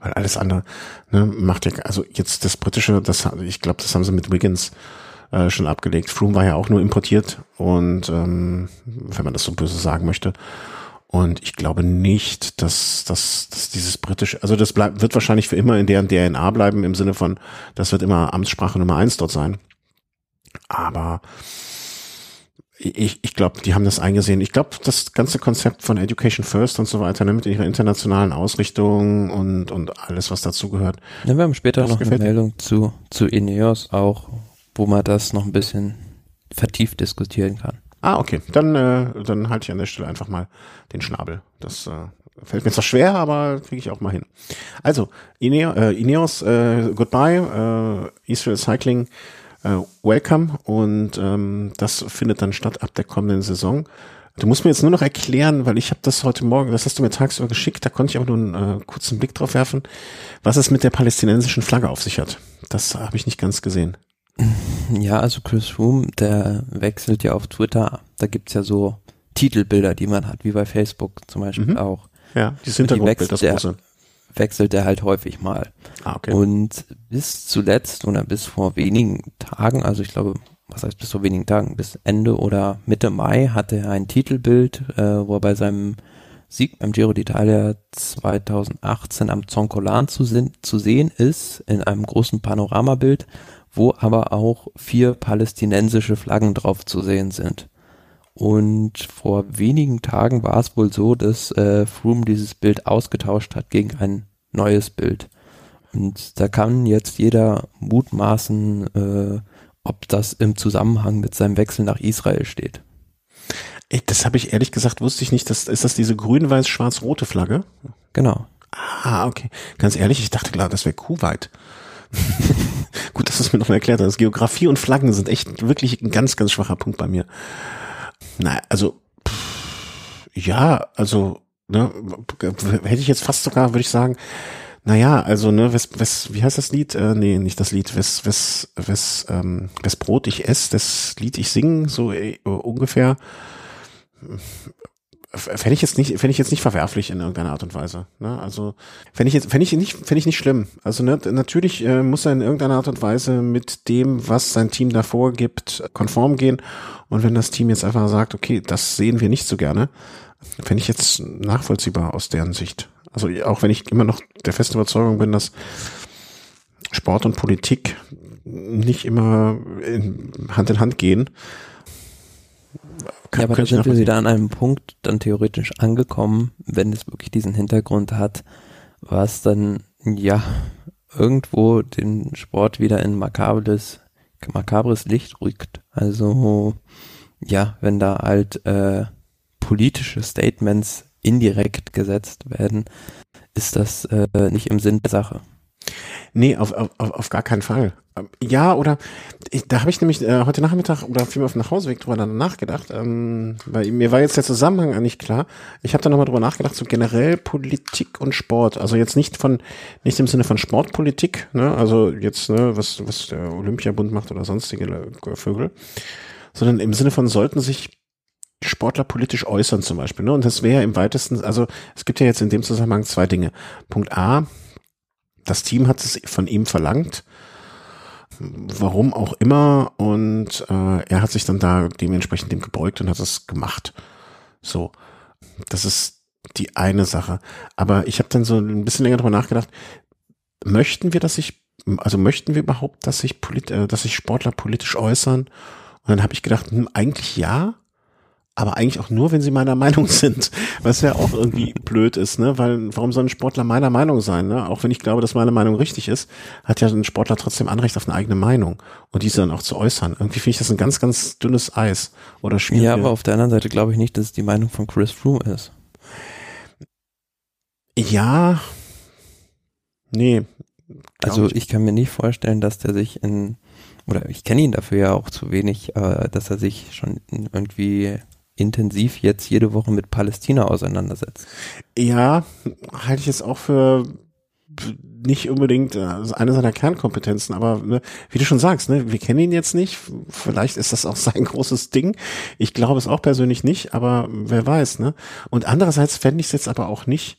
Weil alles andere, ne, macht ja, also jetzt das britische, das, ich glaube, das haben sie mit Wiggins äh, schon abgelegt. Froome war ja auch nur importiert und ähm, wenn man das so böse sagen möchte. Und ich glaube nicht, dass, dass, dass dieses britische, also das bleibt, wird wahrscheinlich für immer in deren D N A bleiben, im Sinne von, das wird immer Amtssprache Nummer eins dort sein. Aber ich, ich glaube, die haben das eingesehen. Ich glaube, das ganze Konzept von Education First und so weiter, ne, mit ihrer internationalen Ausrichtung und, und alles, was dazugehört. Ja, wir haben später noch eine Meldung zu, zu Ineos auch, wo man das noch ein bisschen vertieft diskutieren kann. Ah, okay. Dann, äh, dann halte ich an der Stelle einfach mal den Schnabel. Das äh, fällt mir zwar schwer, aber kriege ich auch mal hin. Also, Ineo, äh, Ineos, äh, goodbye, äh, Israel Cycling, äh, welcome. Und ähm, das findet dann statt ab der kommenden Saison. Du musst mir jetzt nur noch erklären, weil ich habe das heute Morgen, das hast du mir tagsüber geschickt, da konnte ich aber nur einen äh, kurzen Blick drauf werfen, was es mit der palästinensischen Flagge auf sich hat. Das habe ich nicht ganz gesehen. Ja, also Chris Froome, der wechselt ja auf Twitter. Da gibt's ja so Titelbilder, die man hat, wie bei Facebook zum Beispiel mhm. auch. Ja, dieses Hintergrundbild, das große. Wechselt er halt häufig mal. Ah, okay. Und bis zuletzt oder bis vor wenigen Tagen, also ich glaube, was heißt bis vor wenigen Tagen, bis Ende oder Mitte Mai hatte er ein Titelbild, äh, wo er bei seinem Sieg beim Giro d'Italia zweitausendachtzehn am Zoncolan zu, sin- zu sehen ist, in einem großen Panoramabild, wo aber auch vier palästinensische Flaggen drauf zu sehen sind. Und vor wenigen Tagen war es wohl so, dass äh, Froome dieses Bild ausgetauscht hat gegen ein neues Bild. Und da kann jetzt jeder mutmaßen, äh, ob das im Zusammenhang mit seinem Wechsel nach Israel steht. Ey, das habe ich ehrlich gesagt, wusste ich nicht. Das, ist das diese grün-weiß-schwarz-rote Flagge? Genau. Ah, okay. Ganz ehrlich, ich dachte klar, das wäre Kuwait. Gut, dass du es mir noch mal erklärt hast. Geografie und Flaggen sind echt wirklich ein ganz, ganz schwacher Punkt bei mir. Na, also, pff, ja, also, ne, hätte ich jetzt fast sogar, würde ich sagen, naja, also, ne, wes, wes, wie heißt das Lied? Äh, nee, nicht das Lied, wes, wes, wes, ähm, wes Brot ich esse, das Lied ich singe, so äh, ungefähr. Fände ich jetzt nicht, fände ich jetzt nicht verwerflich in irgendeiner Art und Weise. Ne? Also fände ich jetzt, fände ich nicht, fände ich nicht schlimm. Also ne, natürlich äh, muss er in irgendeiner Art und Weise mit dem, was sein Team da vorgibt, konform gehen. Und wenn das Team jetzt einfach sagt, okay, das sehen wir nicht so gerne, fände ich jetzt nachvollziehbar aus deren Sicht. Also auch wenn ich immer noch der festen Überzeugung bin, dass Sport und Politik nicht immer in, Hand in Hand gehen. Kann, ja, aber da sind wir wieder an einem Punkt dann theoretisch angekommen, wenn es wirklich diesen Hintergrund hat, was dann ja irgendwo den Sport wieder in makables, makabres Licht rückt. Also ja, wenn da halt äh, politische Statements indirekt gesetzt werden, ist das äh, nicht im Sinn der Sache. Nee, auf, auf, auf gar keinen Fall. Ja, oder ich, da habe ich nämlich äh, heute Nachmittag oder vielmehr auf dem Nachhauseweg drüber nachgedacht, ähm, weil mir war jetzt der Zusammenhang eigentlich klar. Ich habe da nochmal drüber nachgedacht, so generell Politik und Sport. Also jetzt nicht von, nicht im Sinne von Sportpolitik, ne, also jetzt, ne, was, was der Olympiabund macht oder sonstige Vögel, sondern im Sinne von sollten sich Sportler politisch äußern zum Beispiel. Ne? Und das wäre ja im weitesten, also es gibt ja jetzt in dem Zusammenhang zwei Dinge. Punkt A, das Team hat es von ihm verlangt, warum auch immer, und äh, er hat sich dann da dementsprechend dem gebeugt und hat es gemacht. So, das ist die eine Sache. Aber ich habe dann so ein bisschen länger drüber nachgedacht, möchten wir, dass sich, also möchten wir überhaupt, dass sich, polit, äh, dass sich Sportler politisch äußern? Und dann habe ich gedacht, hm, eigentlich ja, aber eigentlich auch nur, wenn sie meiner Meinung sind, was ja auch irgendwie blöd ist, ne? Weil warum soll ein Sportler meiner Meinung sein? Ne? Auch wenn ich glaube, dass meine Meinung richtig ist, hat ja ein Sportler trotzdem Anrecht auf eine eigene Meinung und diese dann auch zu äußern. Irgendwie finde ich das ein ganz, ganz dünnes Eis oder schwierig. Ja, aber auf der anderen Seite glaube ich nicht, dass es die Meinung von Chris Froome ist. Ja, nee. Also ich kann mir nicht vorstellen, dass der sich in, oder ich kenne ihn dafür ja auch zu wenig, äh, dass er sich schon irgendwie intensiv jetzt jede Woche mit Palästina auseinandersetzt. Ja, halte ich jetzt auch für nicht unbedingt eine seiner Kernkompetenzen, aber ne, wie du schon sagst, ne, wir kennen ihn jetzt nicht, vielleicht ist das auch sein großes Ding, ich glaube es auch persönlich nicht, aber wer weiß, ne? Und andererseits fände ich es jetzt aber auch nicht,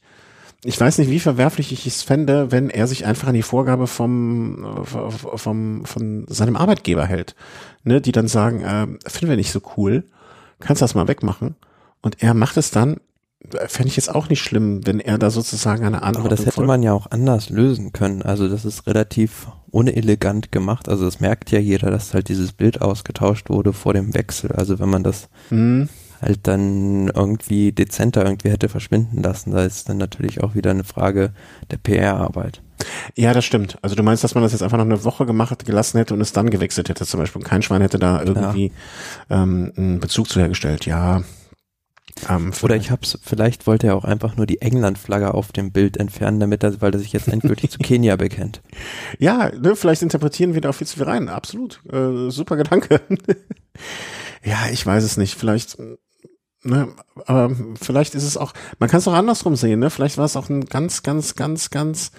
ich weiß nicht, wie verwerflich ich es fände, wenn er sich einfach an die Vorgabe vom, vom, von seinem Arbeitgeber hält, ne, die dann sagen, äh, finden wir nicht so cool, kannst das mal wegmachen, und er macht es dann, fände ich jetzt auch nicht schlimm, wenn er da sozusagen eine Antwort. Aber das hätte man ja auch anders lösen können, also das ist relativ unelegant gemacht, also das merkt ja jeder, dass halt dieses Bild ausgetauscht wurde vor dem Wechsel, also wenn man das mhm. halt dann irgendwie dezenter irgendwie hätte verschwinden lassen, da ist dann natürlich auch wieder eine Frage der P R-Arbeit. Ja, das stimmt. Also du meinst, dass man das jetzt einfach noch eine Woche gemacht gelassen hätte und es dann gewechselt hätte zum Beispiel. Kein Schwein hätte da irgendwie ja. ähm, einen Bezug zu hergestellt. Ja. Ähm, Oder ich hab's. Vielleicht wollte er auch einfach nur die England-Flagge auf dem Bild entfernen, damit er, weil er sich jetzt endgültig zu Kenia bekennt. Ja, ne, vielleicht interpretieren wir da viel zu viel rein. Absolut. Äh, super Gedanke. Ja, ich weiß es nicht. Vielleicht. Ne, aber vielleicht ist es auch. Man kann es auch andersrum sehen. Ne, vielleicht war es auch ein ganz, ganz, ganz, ganz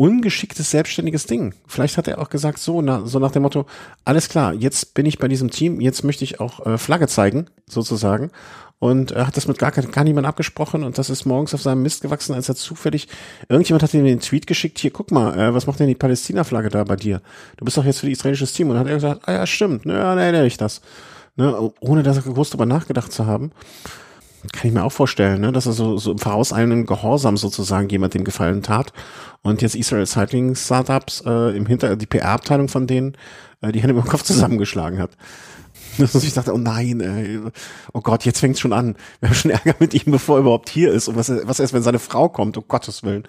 ungeschicktes, selbstständiges Ding. Vielleicht hat er auch gesagt, so, na, so nach dem Motto, alles klar, jetzt bin ich bei diesem Team, jetzt möchte ich auch äh, Flagge zeigen, sozusagen. Und er äh, hat das mit gar, gar niemandem abgesprochen und das ist morgens auf seinem Mist gewachsen, als er zufällig, irgendjemand hat ihm den Tweet geschickt, hier, guck mal, äh, was macht denn die Palästina-Flagge da bei dir? Du bist doch jetzt für die israelisches Team. Und dann hat er gesagt, ah ja, stimmt, ne, dann erinnere ich das. Ne, ohne dass er groß drüber nachgedacht zu haben. Kann ich mir auch vorstellen, ne, dass er so, so im vorauseilenden Gehorsam sozusagen jemand dem Gefallen tat und jetzt Israel Cycling Startups äh, im Hinter, die P R-Abteilung von denen, äh, die Hände über den Kopf zusammengeschlagen hat. Dass ich dachte, oh nein, ey, oh Gott, jetzt fängt's schon an. Wir haben schon Ärger mit ihm, bevor er überhaupt hier ist. Und was, was erst, wenn seine Frau kommt, um Gottes Willen.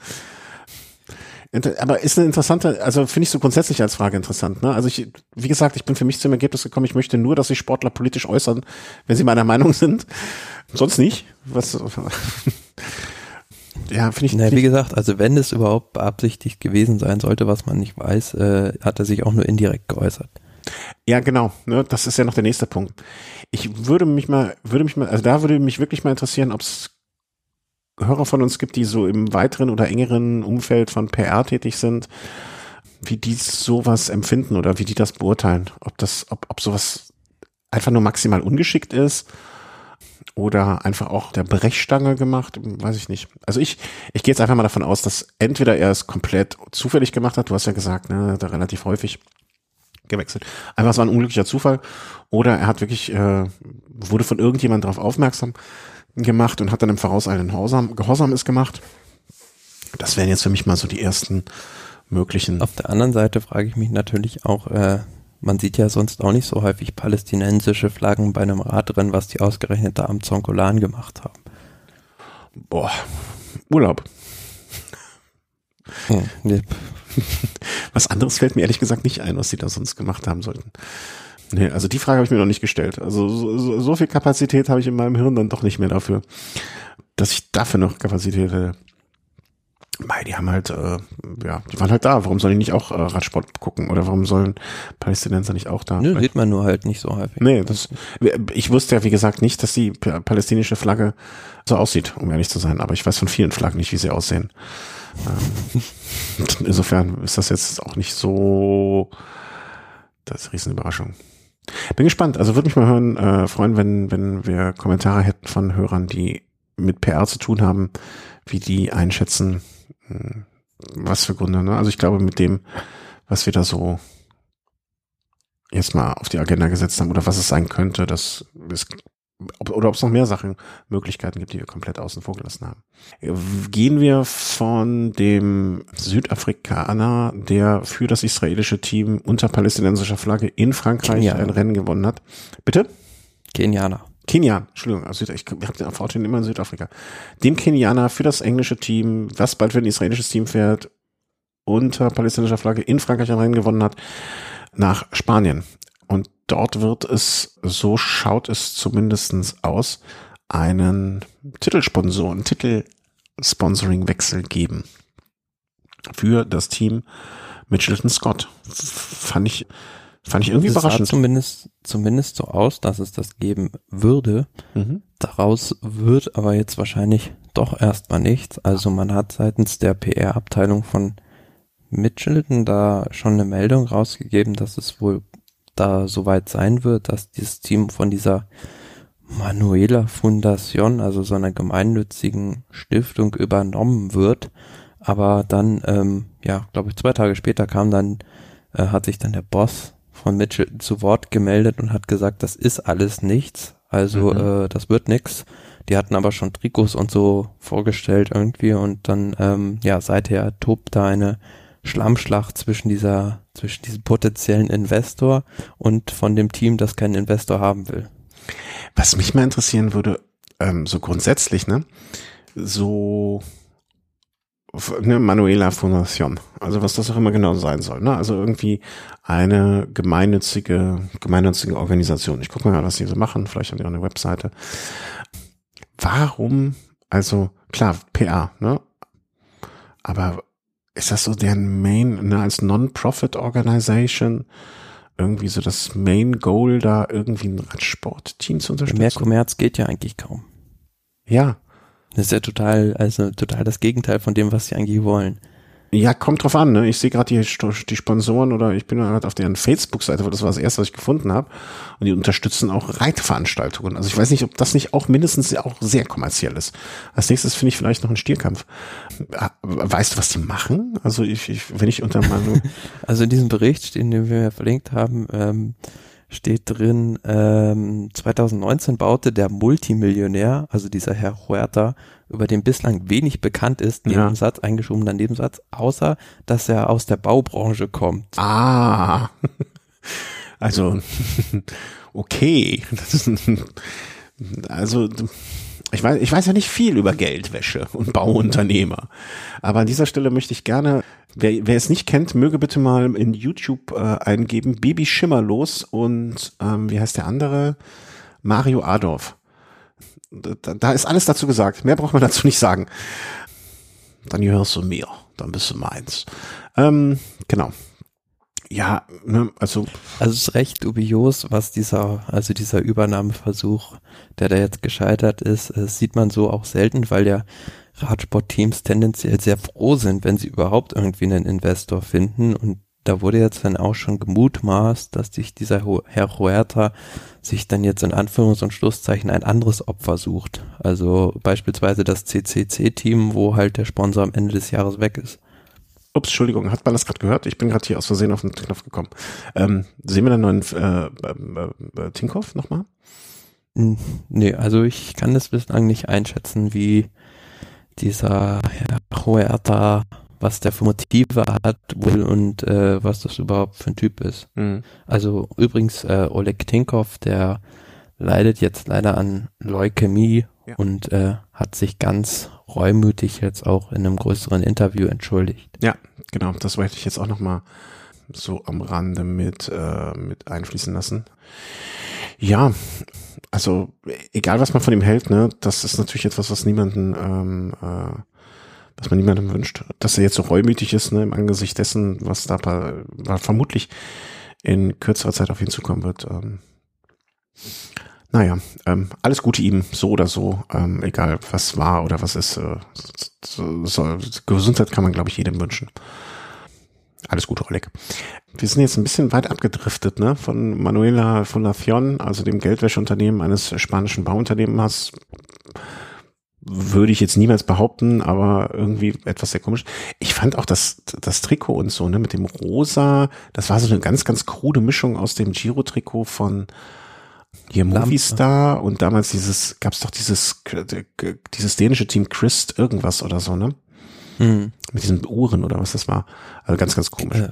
Aber ist eine interessante, also finde ich so grundsätzlich als Frage interessant, ne? Also ich, wie gesagt, ich bin für mich zum Ergebnis gekommen, ich möchte nur, dass sich Sportler politisch äußern, wenn sie meiner Meinung sind. Sonst nicht. Was, ja, finde ich. Na, wie gesagt, also wenn es überhaupt beabsichtigt gewesen sein sollte, was man nicht weiß, äh, hat er sich auch nur indirekt geäußert. Ja, genau. Ne, das ist ja noch der nächste Punkt. Ich würde mich mal, würde mich mal, also da würde mich wirklich mal interessieren, ob es Hörer von uns gibt, die so im weiteren oder engeren Umfeld von P R tätig sind, wie die sowas empfinden oder wie die das beurteilen. Ob das, ob, ob sowas einfach nur maximal ungeschickt ist oder einfach auch der Brechstange gemacht, weiß ich nicht. Also ich, ich gehe jetzt einfach mal davon aus, dass entweder er es komplett zufällig gemacht hat, du hast ja gesagt, ne, da relativ häufig gewechselt. Einfach, es war ein unglücklicher Zufall, oder er hat wirklich, äh, wurde von irgendjemand darauf aufmerksam gemacht und hat dann im vorauseilenden Gehorsam, Gehorsam ist gemacht. Das wären jetzt für mich mal so die ersten möglichen. Auf der anderen Seite frage ich mich natürlich auch, äh, man sieht ja sonst auch nicht so häufig palästinensische Flaggen bei einem Radrennen, was die ausgerechnet da am Zonkolan gemacht haben. Boah, Urlaub. Hm, nee. Was anderes fällt mir ehrlich gesagt nicht ein, was die da sonst gemacht haben sollten. Nee, also die Frage habe ich mir noch nicht gestellt. Also so, so, so viel Kapazität habe ich in meinem Hirn dann doch nicht mehr dafür, dass ich dafür noch Kapazität hätte. Mei, die haben halt, äh, ja, die waren halt da. Warum sollen die nicht auch äh, Radsport gucken? Oder warum sollen Palästinenser nicht auch da? Nö, sieht man nur halt nicht so häufig. Nee, das, ich wusste ja, wie gesagt, nicht, dass die palästinische Flagge so aussieht, um ehrlich zu sein. Aber ich weiß von vielen Flaggen nicht, wie sie aussehen. Ähm, insofern ist das jetzt auch nicht so, das ist eine Riesenüberraschung. Bin gespannt. Also würde mich mal hören, äh, freuen, wenn, wenn wir Kommentare hätten von Hörern, die mit P R zu tun haben, wie die einschätzen, was für Gründe. Ne? Also ich glaube, mit dem, was wir da so jetzt mal auf die Agenda gesetzt haben oder was es sein könnte, dass es, ob, oder ob es noch mehr Sachen, Möglichkeiten gibt, die wir komplett außen vor gelassen haben. Gehen wir von dem Südafrikaner, der für das israelische Team unter palästinensischer Flagge in Frankreich Kenianer. ein Rennen gewonnen hat. Bitte? Kenianer. Kenianer, Entschuldigung, also ich habe den Vorteil immer in Südafrika. Dem Kenianer für das englische Team, was bald für ein israelisches Team fährt, unter palästinensischer Flagge in Frankreich ein Rennen gewonnen hat, nach Spanien. Und dort wird es, so schaut es zumindestens aus, einen Titelsponsor, einen Titelsponsoring-Wechsel geben für das Team mit Mitchelton Scott. Fand ich Fand ich irgendwie es überraschend. Sah zumindest, zumindest so aus, dass es das geben würde. Mhm. Daraus wird aber jetzt wahrscheinlich doch erstmal nichts. Also man hat seitens der P R-Abteilung von Mitchelton da schon eine Meldung rausgegeben, dass es wohl da soweit sein wird, dass dieses Team von dieser Manuela Fundación, also so einer gemeinnützigen Stiftung, übernommen wird. Aber dann, ähm, ja, glaube ich, zwei Tage später kam dann, äh, hat sich dann der Boss von Mitchelton zu Wort gemeldet und hat gesagt, das ist alles nichts, also mhm. äh, das wird nichts. Die hatten aber schon Trikots und so vorgestellt irgendwie und dann, ähm, ja, seither tobt da eine Schlammschlacht zwischen dieser, zwischen diesem potenziellen Investor und von dem Team, das keinen Investor haben will. Was mich mal interessieren würde, ähm, so grundsätzlich, ne, so eine Manuela Fundación, also was das auch immer genau sein soll, ne? Also irgendwie eine gemeinnützige, gemeinnützige Organisation. Ich gucke mal, was die so machen, vielleicht haben die auch eine Webseite. Warum, also klar, P R, ne? Aber ist das so deren Main, ne, als Non-Profit-Organisation irgendwie so das Main-Goal, da irgendwie ein Radsport-Team zu unterstützen? Mehr Kommerz geht ja eigentlich kaum. Ja, das ist ja total, also total das Gegenteil von dem, was sie eigentlich wollen. Ja, kommt drauf an, ne? Ich sehe gerade die, die Sponsoren oder ich bin gerade auf deren Facebook-Seite, weil das war das erste, was ich gefunden habe. Und die unterstützen auch Reitveranstaltungen. Also ich weiß nicht, ob das nicht auch mindestens auch sehr kommerziell ist. Als nächstes finde ich vielleicht noch einen Stierkampf. Weißt du, was die machen? Also ich, ich wenn ich unter meinem... Also in diesem Bericht, den wir verlinkt haben, ähm, steht drin, ähm, zwanzig neunzehn baute der Multimillionär, also dieser Herr Huerta, über den bislang wenig bekannt ist, Nebensatz, ja. eingeschobener Nebensatz, außer, dass er aus der Baubranche kommt. Ah, also, okay. Also, ich weiß, ich weiß ja nicht viel über Geldwäsche und Bauunternehmer, aber an dieser Stelle möchte ich gerne... Wer, wer es nicht kennt, möge bitte mal in YouTube äh, eingeben, Baby Schimmerlos und ähm, wie heißt der andere? Mario Adorf. Da, da ist alles dazu gesagt. Mehr braucht man dazu nicht sagen. Dann gehörst du mir. Dann bist du meins. Ähm, genau. Ja, ne, also. Also es ist recht dubios, was dieser, also dieser Übernahmeversuch, der da jetzt gescheitert ist, das sieht man so auch selten, weil der Radsportteams tendenziell sehr froh sind, wenn sie überhaupt irgendwie einen Investor finden und da wurde jetzt dann auch schon gemutmaßt, dass sich dieser Herr Huerta sich dann jetzt in Anführungs- und Schlusszeichen ein anderes Opfer sucht, also beispielsweise das C C C-Team, wo halt der Sponsor am Ende des Jahres weg ist. Ups, Entschuldigung, hat man das gerade gehört? Ich bin gerade hier aus Versehen auf den Knopf gekommen. Ähm, sehen wir den neuen äh, äh, äh, Tinkoff nochmal? Nee, also ich kann das bislang nicht einschätzen, wie dieser Herr Huerta, was der für Motive hat wohl und äh, was das überhaupt für ein Typ ist. Mhm. Also übrigens äh, Oleg Tinkoff, der leidet jetzt leider an Leukämie ja. und äh, hat sich ganz reumütig jetzt auch in einem größeren Interview entschuldigt. Ja, genau, das wollte ich jetzt auch nochmal so am Rande mit, äh, mit einfließen lassen. Ja, also egal, was man von ihm hält, ne, das ist natürlich etwas, was niemanden, ähm, äh, was man niemandem wünscht, dass er jetzt so reumütig ist, ne, im Angesicht dessen, was da bei, war, vermutlich in kürzerer Zeit auf ihn zukommen wird. Ähm, naja, ähm, alles Gute ihm, so oder so, ähm, egal, was war oder was ist. Äh, so, so, Gesundheit kann man, glaube ich, jedem wünschen. Alles Gute, Roglic. Wir sind jetzt ein bisschen weit abgedriftet, ne? Von Manuela Fundación, also dem Geldwäscheunternehmen eines spanischen Bauunternehmers. Würde ich jetzt niemals behaupten, aber irgendwie etwas sehr komisch. Ich fand auch das, das Trikot und so, ne, mit dem Rosa, das war so eine ganz, ganz krude Mischung aus dem Giro-Trikot von hier Movistar und damals dieses, gab's doch dieses, dieses dänische Team Christ irgendwas oder so, ne? Hm. Mit diesen Uhren oder was das war. Also ganz, ganz komisch. Äh,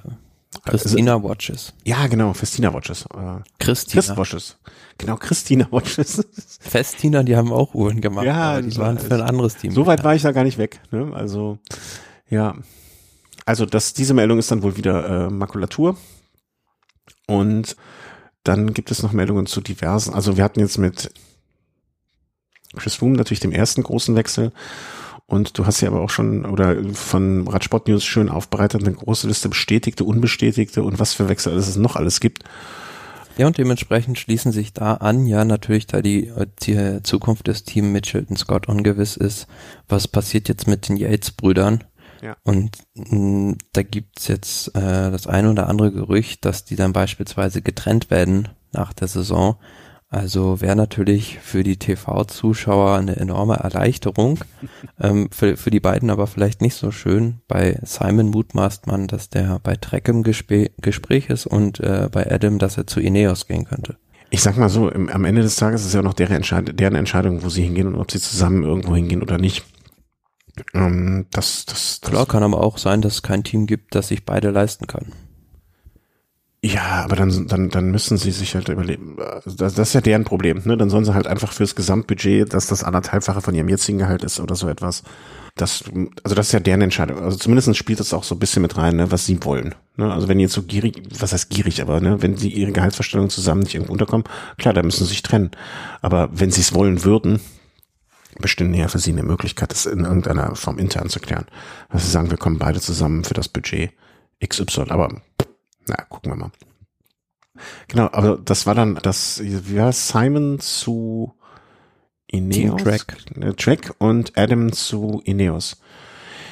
Christina also, Watches. Ja, genau, Festina Watches. Äh, Christina. Christ Watches. Genau, Christina Watches. Festina, die haben auch Uhren gemacht. Ja, die waren für ein anderes Team. So weit war ich da gar nicht weg. Ne? Also, ja. Also, das, diese Meldung ist dann wohl wieder äh, Makulatur. Und dann gibt es noch Meldungen zu diversen. Also, wir hatten jetzt mit Chris Froome natürlich den ersten großen Wechsel. Und du hast ja aber auch schon, oder von Radsport News schön aufbereitet, eine große Liste bestätigte, unbestätigte und was für Wechsel es noch alles gibt. Ja, und dementsprechend schließen sich da an, ja, natürlich, da die, die Zukunft des Team Mitchelton Scott ungewiss ist, was passiert jetzt mit den Yates-Brüdern? Ja. Und mh, da gibt's jetzt äh, das ein oder andere Gerücht, dass die dann beispielsweise getrennt werden nach der Saison. Also wäre natürlich für die T V-Zuschauer eine enorme Erleichterung, ähm, für, für die beiden aber vielleicht nicht so schön. Bei Simon mutmaßt man, dass der bei Trek im Gespä- Gespräch ist und äh, bei Adam, dass er zu Ineos gehen könnte. Ich sag mal so, im, am Ende des Tages ist ja noch deren, Entscheid- deren Entscheidung, wo sie hingehen und ob sie zusammen irgendwo hingehen oder nicht. Ähm, das, das, das Klar, kann aber auch sein, dass es kein Team gibt, das sich beide leisten kann. Ja, aber dann, dann, dann müssen sie sich halt überleben. Das, das ist ja deren Problem, ne? Dann sollen sie halt einfach fürs Gesamtbudget, dass das anderthalbfache von ihrem jetzigen Gehalt ist oder so etwas. Das, also das ist ja deren Entscheidung. Also zumindest spielt das auch so ein bisschen mit rein, ne? Was sie wollen, ne? Also wenn die jetzt so gierig, was heißt gierig, aber, ne? Wenn sie ihre Gehaltsvorstellungen zusammen nicht irgendwo unterkommen, klar, da müssen sie sich trennen. Aber wenn sie es wollen würden, bestünde ja für sie eine Möglichkeit, das in irgendeiner Form intern zu klären. Dass sie sagen, wir kommen beide zusammen für das Budget X Y, aber na, gucken wir mal. Genau, aber das war dann das, ja, Simon zu Ineos. Track. Track und Adam zu Ineos.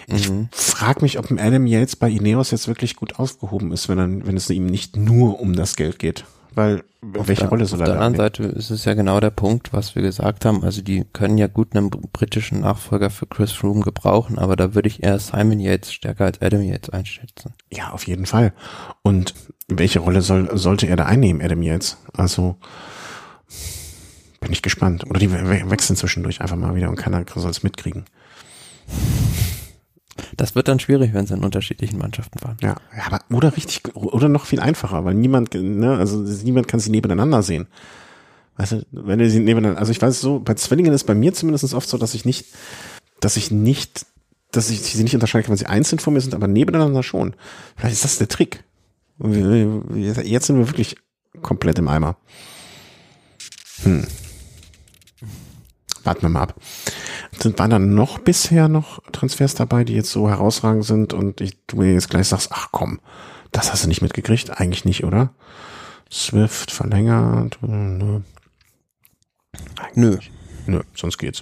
Ich mhm. frage mich, ob Adam Yates bei Ineos jetzt wirklich gut aufgehoben ist, wenn, dann, wenn es ihm nicht nur um das Geld geht. Weil, auf welche der, Rolle soll er da? Auf der anderen Seite ist es ja genau der Punkt, was wir gesagt haben. Also die können ja gut einen britischen Nachfolger für Chris Froome gebrauchen, aber da würde ich eher Simon Yates stärker als Adam Yates einschätzen. Ja, auf jeden Fall. Und welche Rolle soll, sollte er da einnehmen, Adam Yates? Also bin ich gespannt. Oder die we- wechseln zwischendurch einfach mal wieder und keiner soll es mitkriegen. Das wird dann schwierig, wenn sie in unterschiedlichen Mannschaften fahren. Ja, aber oder richtig oder noch viel einfacher, weil niemand, ne, also niemand kann sie nebeneinander sehen. Weißt du, wenn du sie nebeneinander, also ich weiß so, bei Zwillingen ist bei mir zumindest oft so, dass ich nicht, dass ich nicht, dass ich sie nicht unterscheiden kann, wenn sie einzeln vor mir sind, aber nebeneinander schon. Vielleicht ist das der Trick. Jetzt sind wir wirklich komplett im Eimer. Hm. Warten wir mal ab. Sind, waren dann noch bisher noch Transfers dabei, die jetzt so herausragend sind und ich, du mir jetzt gleich sagst, ach komm, das hast du nicht mitgekriegt? Eigentlich nicht, oder? Swift verlängert. Nö. Nö. Nö, sonst geht's.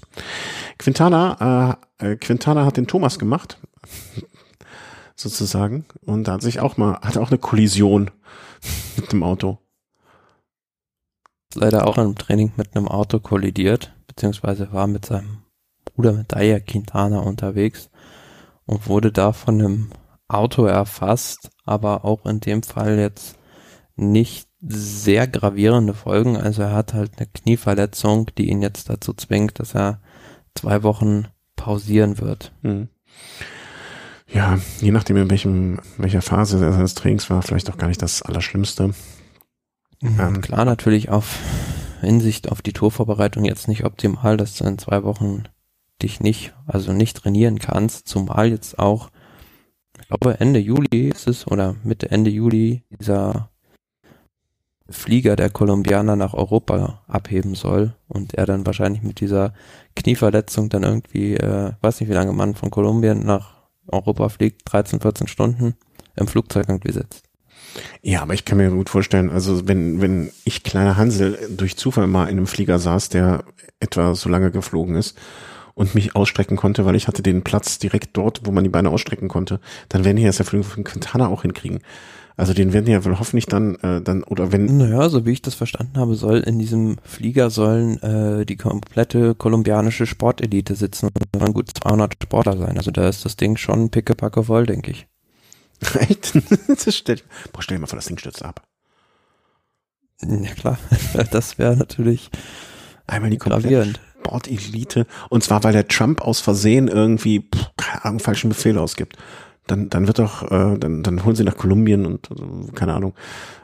Quintana, äh, Quintana hat den Thomas gemacht. Sozusagen. Und da hat sich auch mal, hat auch eine Kollision mit dem Auto. Leider auch im Training mit einem Auto kollidiert, beziehungsweise war mit seinem Bruder mit Nairo Quintana unterwegs und wurde da von einem Auto erfasst, aber auch in dem Fall jetzt nicht sehr gravierende Folgen. Also er hat halt eine Knieverletzung, die ihn jetzt dazu zwingt, dass er zwei Wochen pausieren wird. Mhm. Ja, je nachdem in welchem, welcher Phase seines Trainings war, vielleicht auch gar nicht das Allerschlimmste. Mhm, ähm. Klar, natürlich auf Hinsicht auf die Tourvorbereitung jetzt nicht optimal, dass du in zwei Wochen dich nicht, also nicht trainieren kannst, zumal jetzt auch, ich glaube Ende Juli ist es, oder Mitte Ende Juli, dieser Flieger der Kolumbianer nach Europa abheben soll und er dann wahrscheinlich mit dieser Knieverletzung dann irgendwie, äh, weiß nicht wie lange man von Kolumbien nach Europa fliegt, dreizehn, vierzehn Stunden im Flugzeug irgendwie sitzt. Ja, aber ich kann mir gut vorstellen, also wenn wenn ich, kleiner Hansel, durch Zufall mal in einem Flieger saß, der etwa so lange geflogen ist, und mich ausstrecken konnte, weil ich hatte den Platz direkt dort, wo man die Beine ausstrecken konnte, dann werden die das ja von Quintana auch hinkriegen. Also den werden die ja wohl hoffentlich dann, äh, dann oder wenn... Naja, so wie ich das verstanden habe, soll in diesem Flieger sollen äh, die komplette kolumbianische Sportelite sitzen und da sollen gut zweihundert Sportler sein. Also da ist das Ding schon pickepacke voll, denke ich. Echt? Das stell, boah, stell dir mal vor, das Ding stürzt ab. Ja klar, das wäre natürlich einmal die komplette Sportelite. Und zwar, weil der Trump aus Versehen irgendwie pff, keine Ahnung, falschen Befehl ausgibt. Dann, dann wird doch, äh, dann, dann holen sie nach Kolumbien und also, keine Ahnung,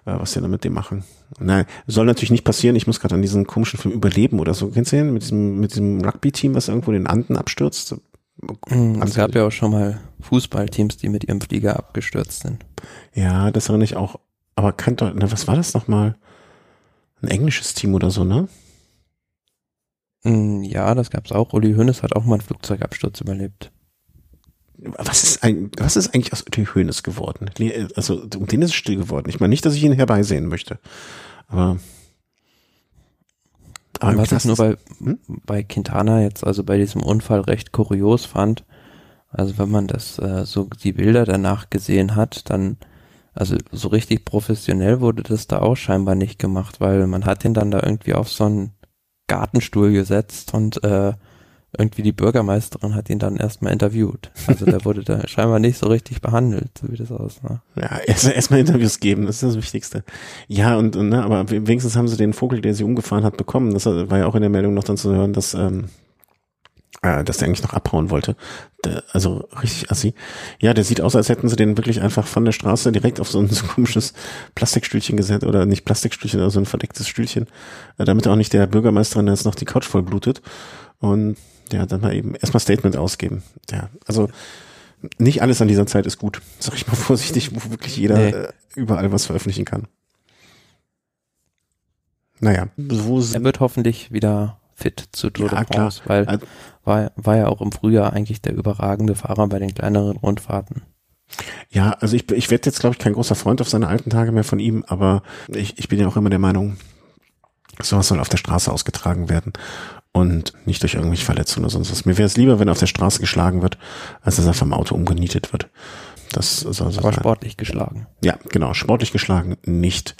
äh, was sie dann mit dem machen. Nein, soll natürlich nicht passieren. Ich muss gerade an diesen komischen Film Überleben oder so. Kennst du den? Mit diesem, mit diesem Rugby-Team, was irgendwo in den Anden abstürzt. Mhm, es gab ja auch schon mal Fußballteams, die mit ihrem Flieger abgestürzt sind. Ja, das erinnere ich auch. Aber kein, na, was war das nochmal? Ein englisches Team oder so, ne? Mhm, ja, das gab's auch. Uli Hoeneß hat auch mal einen Flugzeugabsturz überlebt. Was ist, ein, was ist eigentlich aus Uli Hoeneß geworden? Also um den ist es still geworden. Ich meine nicht, dass ich ihn herbeisehen möchte. Aber, aber was ich nur bei, hm? bei Quintana jetzt, also bei diesem Unfall recht kurios fand, also wenn man das äh, so die Bilder danach gesehen hat, dann, also so richtig professionell wurde das da auch scheinbar nicht gemacht, weil man hat ihn dann da irgendwie auf so einen Gartenstuhl gesetzt und äh, irgendwie die Bürgermeisterin hat ihn dann erstmal interviewt. Also der wurde da scheinbar nicht so richtig behandelt, so wie das aussah. Ja, erstmal erst Interviews geben, das ist das Wichtigste. Ja, und, und ne, aber wenigstens haben sie den Vogel, der sie umgefahren hat, bekommen. Das war ja auch in der Meldung noch dann zu hören, dass ähm, äh, dass der eigentlich noch abhauen wollte. Der, also richtig assi. Ja, der sieht aus, als hätten sie den wirklich einfach von der Straße direkt auf so ein so komisches Plastikstühlchen gesetzt, oder nicht Plastikstühlchen, also ein verdecktes Stühlchen, äh, damit auch nicht der Bürgermeisterin jetzt noch die Couch voll blutet. Und ja, dann mal eben erstmal Statement ausgeben. Ja, also nicht alles an dieser Zeit ist gut, sag ich mal vorsichtig, wo wirklich jeder nee. äh, überall was veröffentlichen kann. Naja. So er wird hoffentlich wieder fit zu Tour de France, weil also, war, war ja auch im Frühjahr eigentlich der überragende Fahrer bei den kleineren Rundfahrten. Ja, also ich, ich werde jetzt, glaube ich, kein großer Freund auf seine alten Tage mehr von ihm, aber ich, ich bin ja auch immer der Meinung, sowas soll auf der Straße ausgetragen werden. Und nicht durch irgendwelche Verletzungen oder sonst was. Mir wäre es lieber, wenn er auf der Straße geschlagen wird, als dass er vom Auto umgenietet wird. Das soll so Aber sein. Sportlich geschlagen. Ja, genau. Sportlich geschlagen, nicht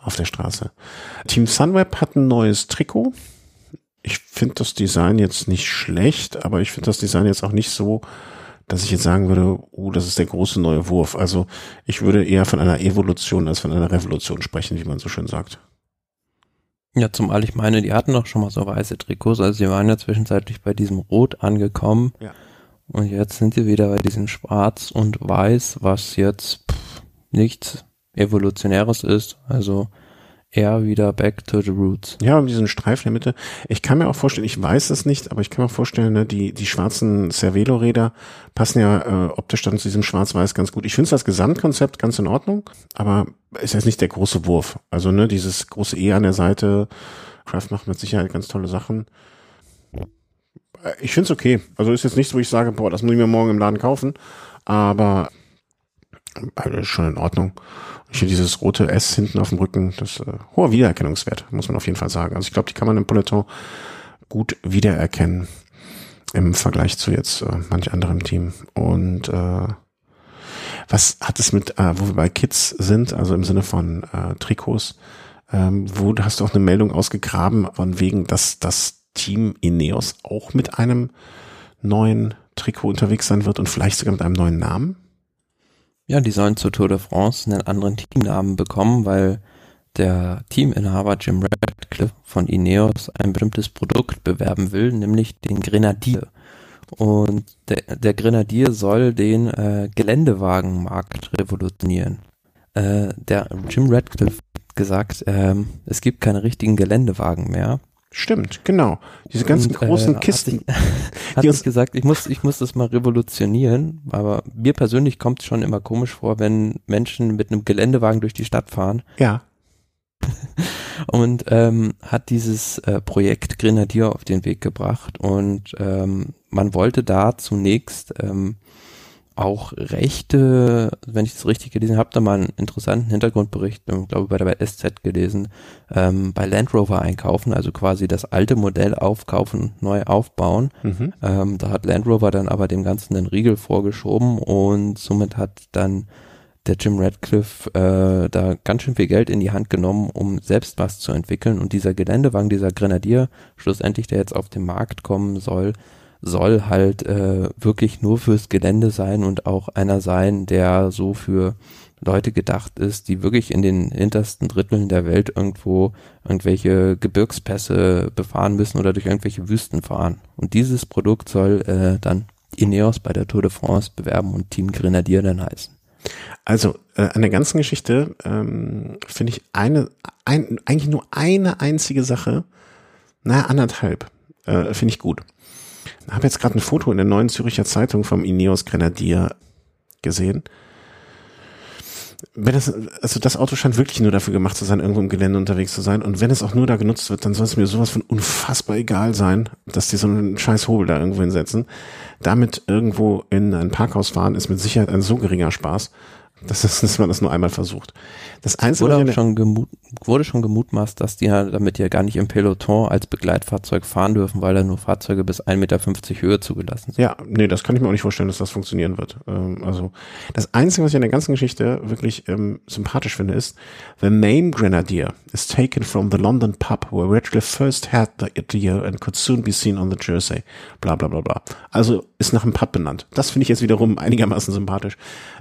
auf der Straße. Team Sunweb hat ein neues Trikot. Ich finde das Design jetzt nicht schlecht, aber ich finde das Design jetzt auch nicht so, dass ich jetzt sagen würde, oh, das ist der große neue Wurf. Also ich würde eher von einer Evolution als von einer Revolution sprechen, wie man so schön sagt. Ja, zumal ich meine, die hatten doch schon mal so weiße Trikots, also sie waren ja zwischenzeitlich bei diesem Rot angekommen ja. Und jetzt sind sie wieder bei diesem Schwarz und Weiß, was jetzt pff, nichts Evolutionäres ist, also eher wieder back to the roots. Ja, um diesen Streifen in der Mitte, ich kann mir auch vorstellen, ich weiß es nicht, aber ich kann mir vorstellen, ne, die die schwarzen Cervelo-Räder passen ja äh, optisch dann zu diesem Schwarz-Weiß ganz gut. Ich finde das Gesamtkonzept ganz in Ordnung, aber ist jetzt nicht der große Wurf. Also ne, dieses große E an der Seite, Kraft macht mit Sicherheit ganz tolle Sachen. Ich finde es okay. Also ist jetzt nichts, wo ich sage, boah, das muss ich mir morgen im Laden kaufen, aber also ist schon in Ordnung. Ich finde dieses rote S hinten auf dem Rücken, das äh, hoher Wiedererkennungswert, muss man auf jeden Fall sagen. Also ich glaube, die kann man im Peloton gut wiedererkennen im Vergleich zu jetzt äh, manch anderem Team. Und äh, was hat es mit, äh, wo wir bei Kids sind, also im Sinne von äh, Trikots, ähm, wo hast du auch eine Meldung ausgegraben, von wegen, dass das Team Ineos auch mit einem neuen Trikot unterwegs sein wird und vielleicht sogar mit einem neuen Namen? Ja, die sollen zur Tour de France einen anderen Teamnamen bekommen, weil der Teaminhaber Jim Ratcliffe von Ineos ein bestimmtes Produkt bewerben will, nämlich den Grenadier. Und der, der Grenadier soll den äh, Geländewagenmarkt revolutionieren. Äh, der Jim Ratcliffe hat gesagt, äh, es gibt keine richtigen Geländewagen mehr. Stimmt, genau. Diese ganzen und, großen äh, Kisten. Hat ich, hat ich gesagt, ich muss, ich muss das mal revolutionieren, aber mir persönlich kommt es schon immer komisch vor, wenn Menschen mit einem Geländewagen durch die Stadt fahren. Ja. Und ähm, hat dieses äh, Projekt Grenadier auf den Weg gebracht und ähm, man wollte da zunächst ähm, auch rechte, wenn ich das richtig gelesen habe, da mal einen interessanten Hintergrundbericht, ich glaube bei der S Z gelesen, ähm, bei Land Rover einkaufen, also quasi das alte Modell aufkaufen, neu aufbauen. Mhm. Ähm, da hat Land Rover dann aber dem Ganzen den Riegel vorgeschoben und somit hat dann der Jim Ratcliffe äh, da ganz schön viel Geld in die Hand genommen, um selbst was zu entwickeln. Und dieser Geländewagen, dieser Grenadier, schlussendlich, der jetzt auf den Markt kommen soll, soll halt äh, wirklich nur fürs Gelände sein und auch einer sein, der so für Leute gedacht ist, die wirklich in den hintersten Dritteln der Welt irgendwo irgendwelche Gebirgspässe befahren müssen oder durch irgendwelche Wüsten fahren. Und dieses Produkt soll äh, dann Ineos bei der Tour de France bewerben und Team Grenadier dann heißen. Also äh, an der ganzen Geschichte ähm, finde ich eine ein, eigentlich nur eine einzige Sache, naja, anderthalb, äh, finde ich gut. Ich habe jetzt gerade ein Foto in der Neuen Zürcher Zeitung vom Ineos Grenadier gesehen. Wenn das, also das Auto scheint wirklich nur dafür gemacht zu sein, irgendwo im Gelände unterwegs zu sein. Und wenn es auch nur da genutzt wird, dann soll es mir sowas von unfassbar egal sein, dass die so einen scheiß Hobel da irgendwo hinsetzen. Damit irgendwo in ein Parkhaus fahren, ist mit Sicherheit ein so geringer Spaß, dass, das, dass man das nur einmal versucht. Das Einzige wurde, schon gemut, wurde schon gemutmaßt, dass die ja damit ja gar nicht im Peloton als Begleitfahrzeug fahren dürfen, weil da nur Fahrzeuge bis ein Meter fünfzig Höhe zugelassen sind. Ja, nee, das kann ich mir auch nicht vorstellen, dass das funktionieren wird. Ähm, also das Einzige, was ich an der ganzen Geschichte wirklich ähm, sympathisch finde, ist, the name Grenadier is taken from the London pub, where Ratcliffe first had the idea and could soon be seen on the jersey. Bla bla bla bla. Also ist nach einem Pub benannt. Das finde ich jetzt wiederum einigermaßen sympathisch.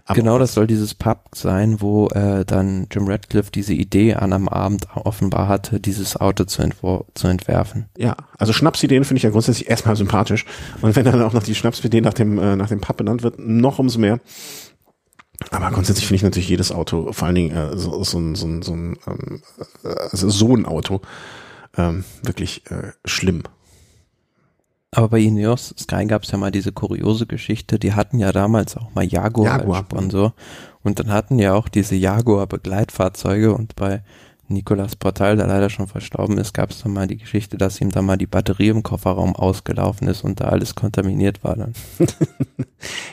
Aber genau, das soll dieses Pub sein, wo äh, dann Jim Ratcliffe diese Idee an am Abend offenbar hatte, dieses Auto zu, entwor- zu entwerfen. Ja, also Schnapsideen finde ich ja grundsätzlich erstmal sympathisch. Und wenn dann auch noch die Schnapsidee nach dem, äh, nach dem Pub benannt wird, noch umso mehr. Aber grundsätzlich finde ich natürlich jedes Auto, vor allen Dingen äh, so, so, so, so, so, ähm, also so ein Auto, ähm, wirklich äh, schlimm. Aber bei Ineos Sky gab es ja mal diese kuriose Geschichte, die hatten ja damals auch mal Jaguar, Jaguar. als Sponsor. Und dann hatten ja auch diese Jaguar-Begleitfahrzeuge und bei Nicolas Portal, der leider schon verstorben ist, gab es dann mal die Geschichte, dass ihm dann mal die Batterie im Kofferraum ausgelaufen ist und da alles kontaminiert war dann.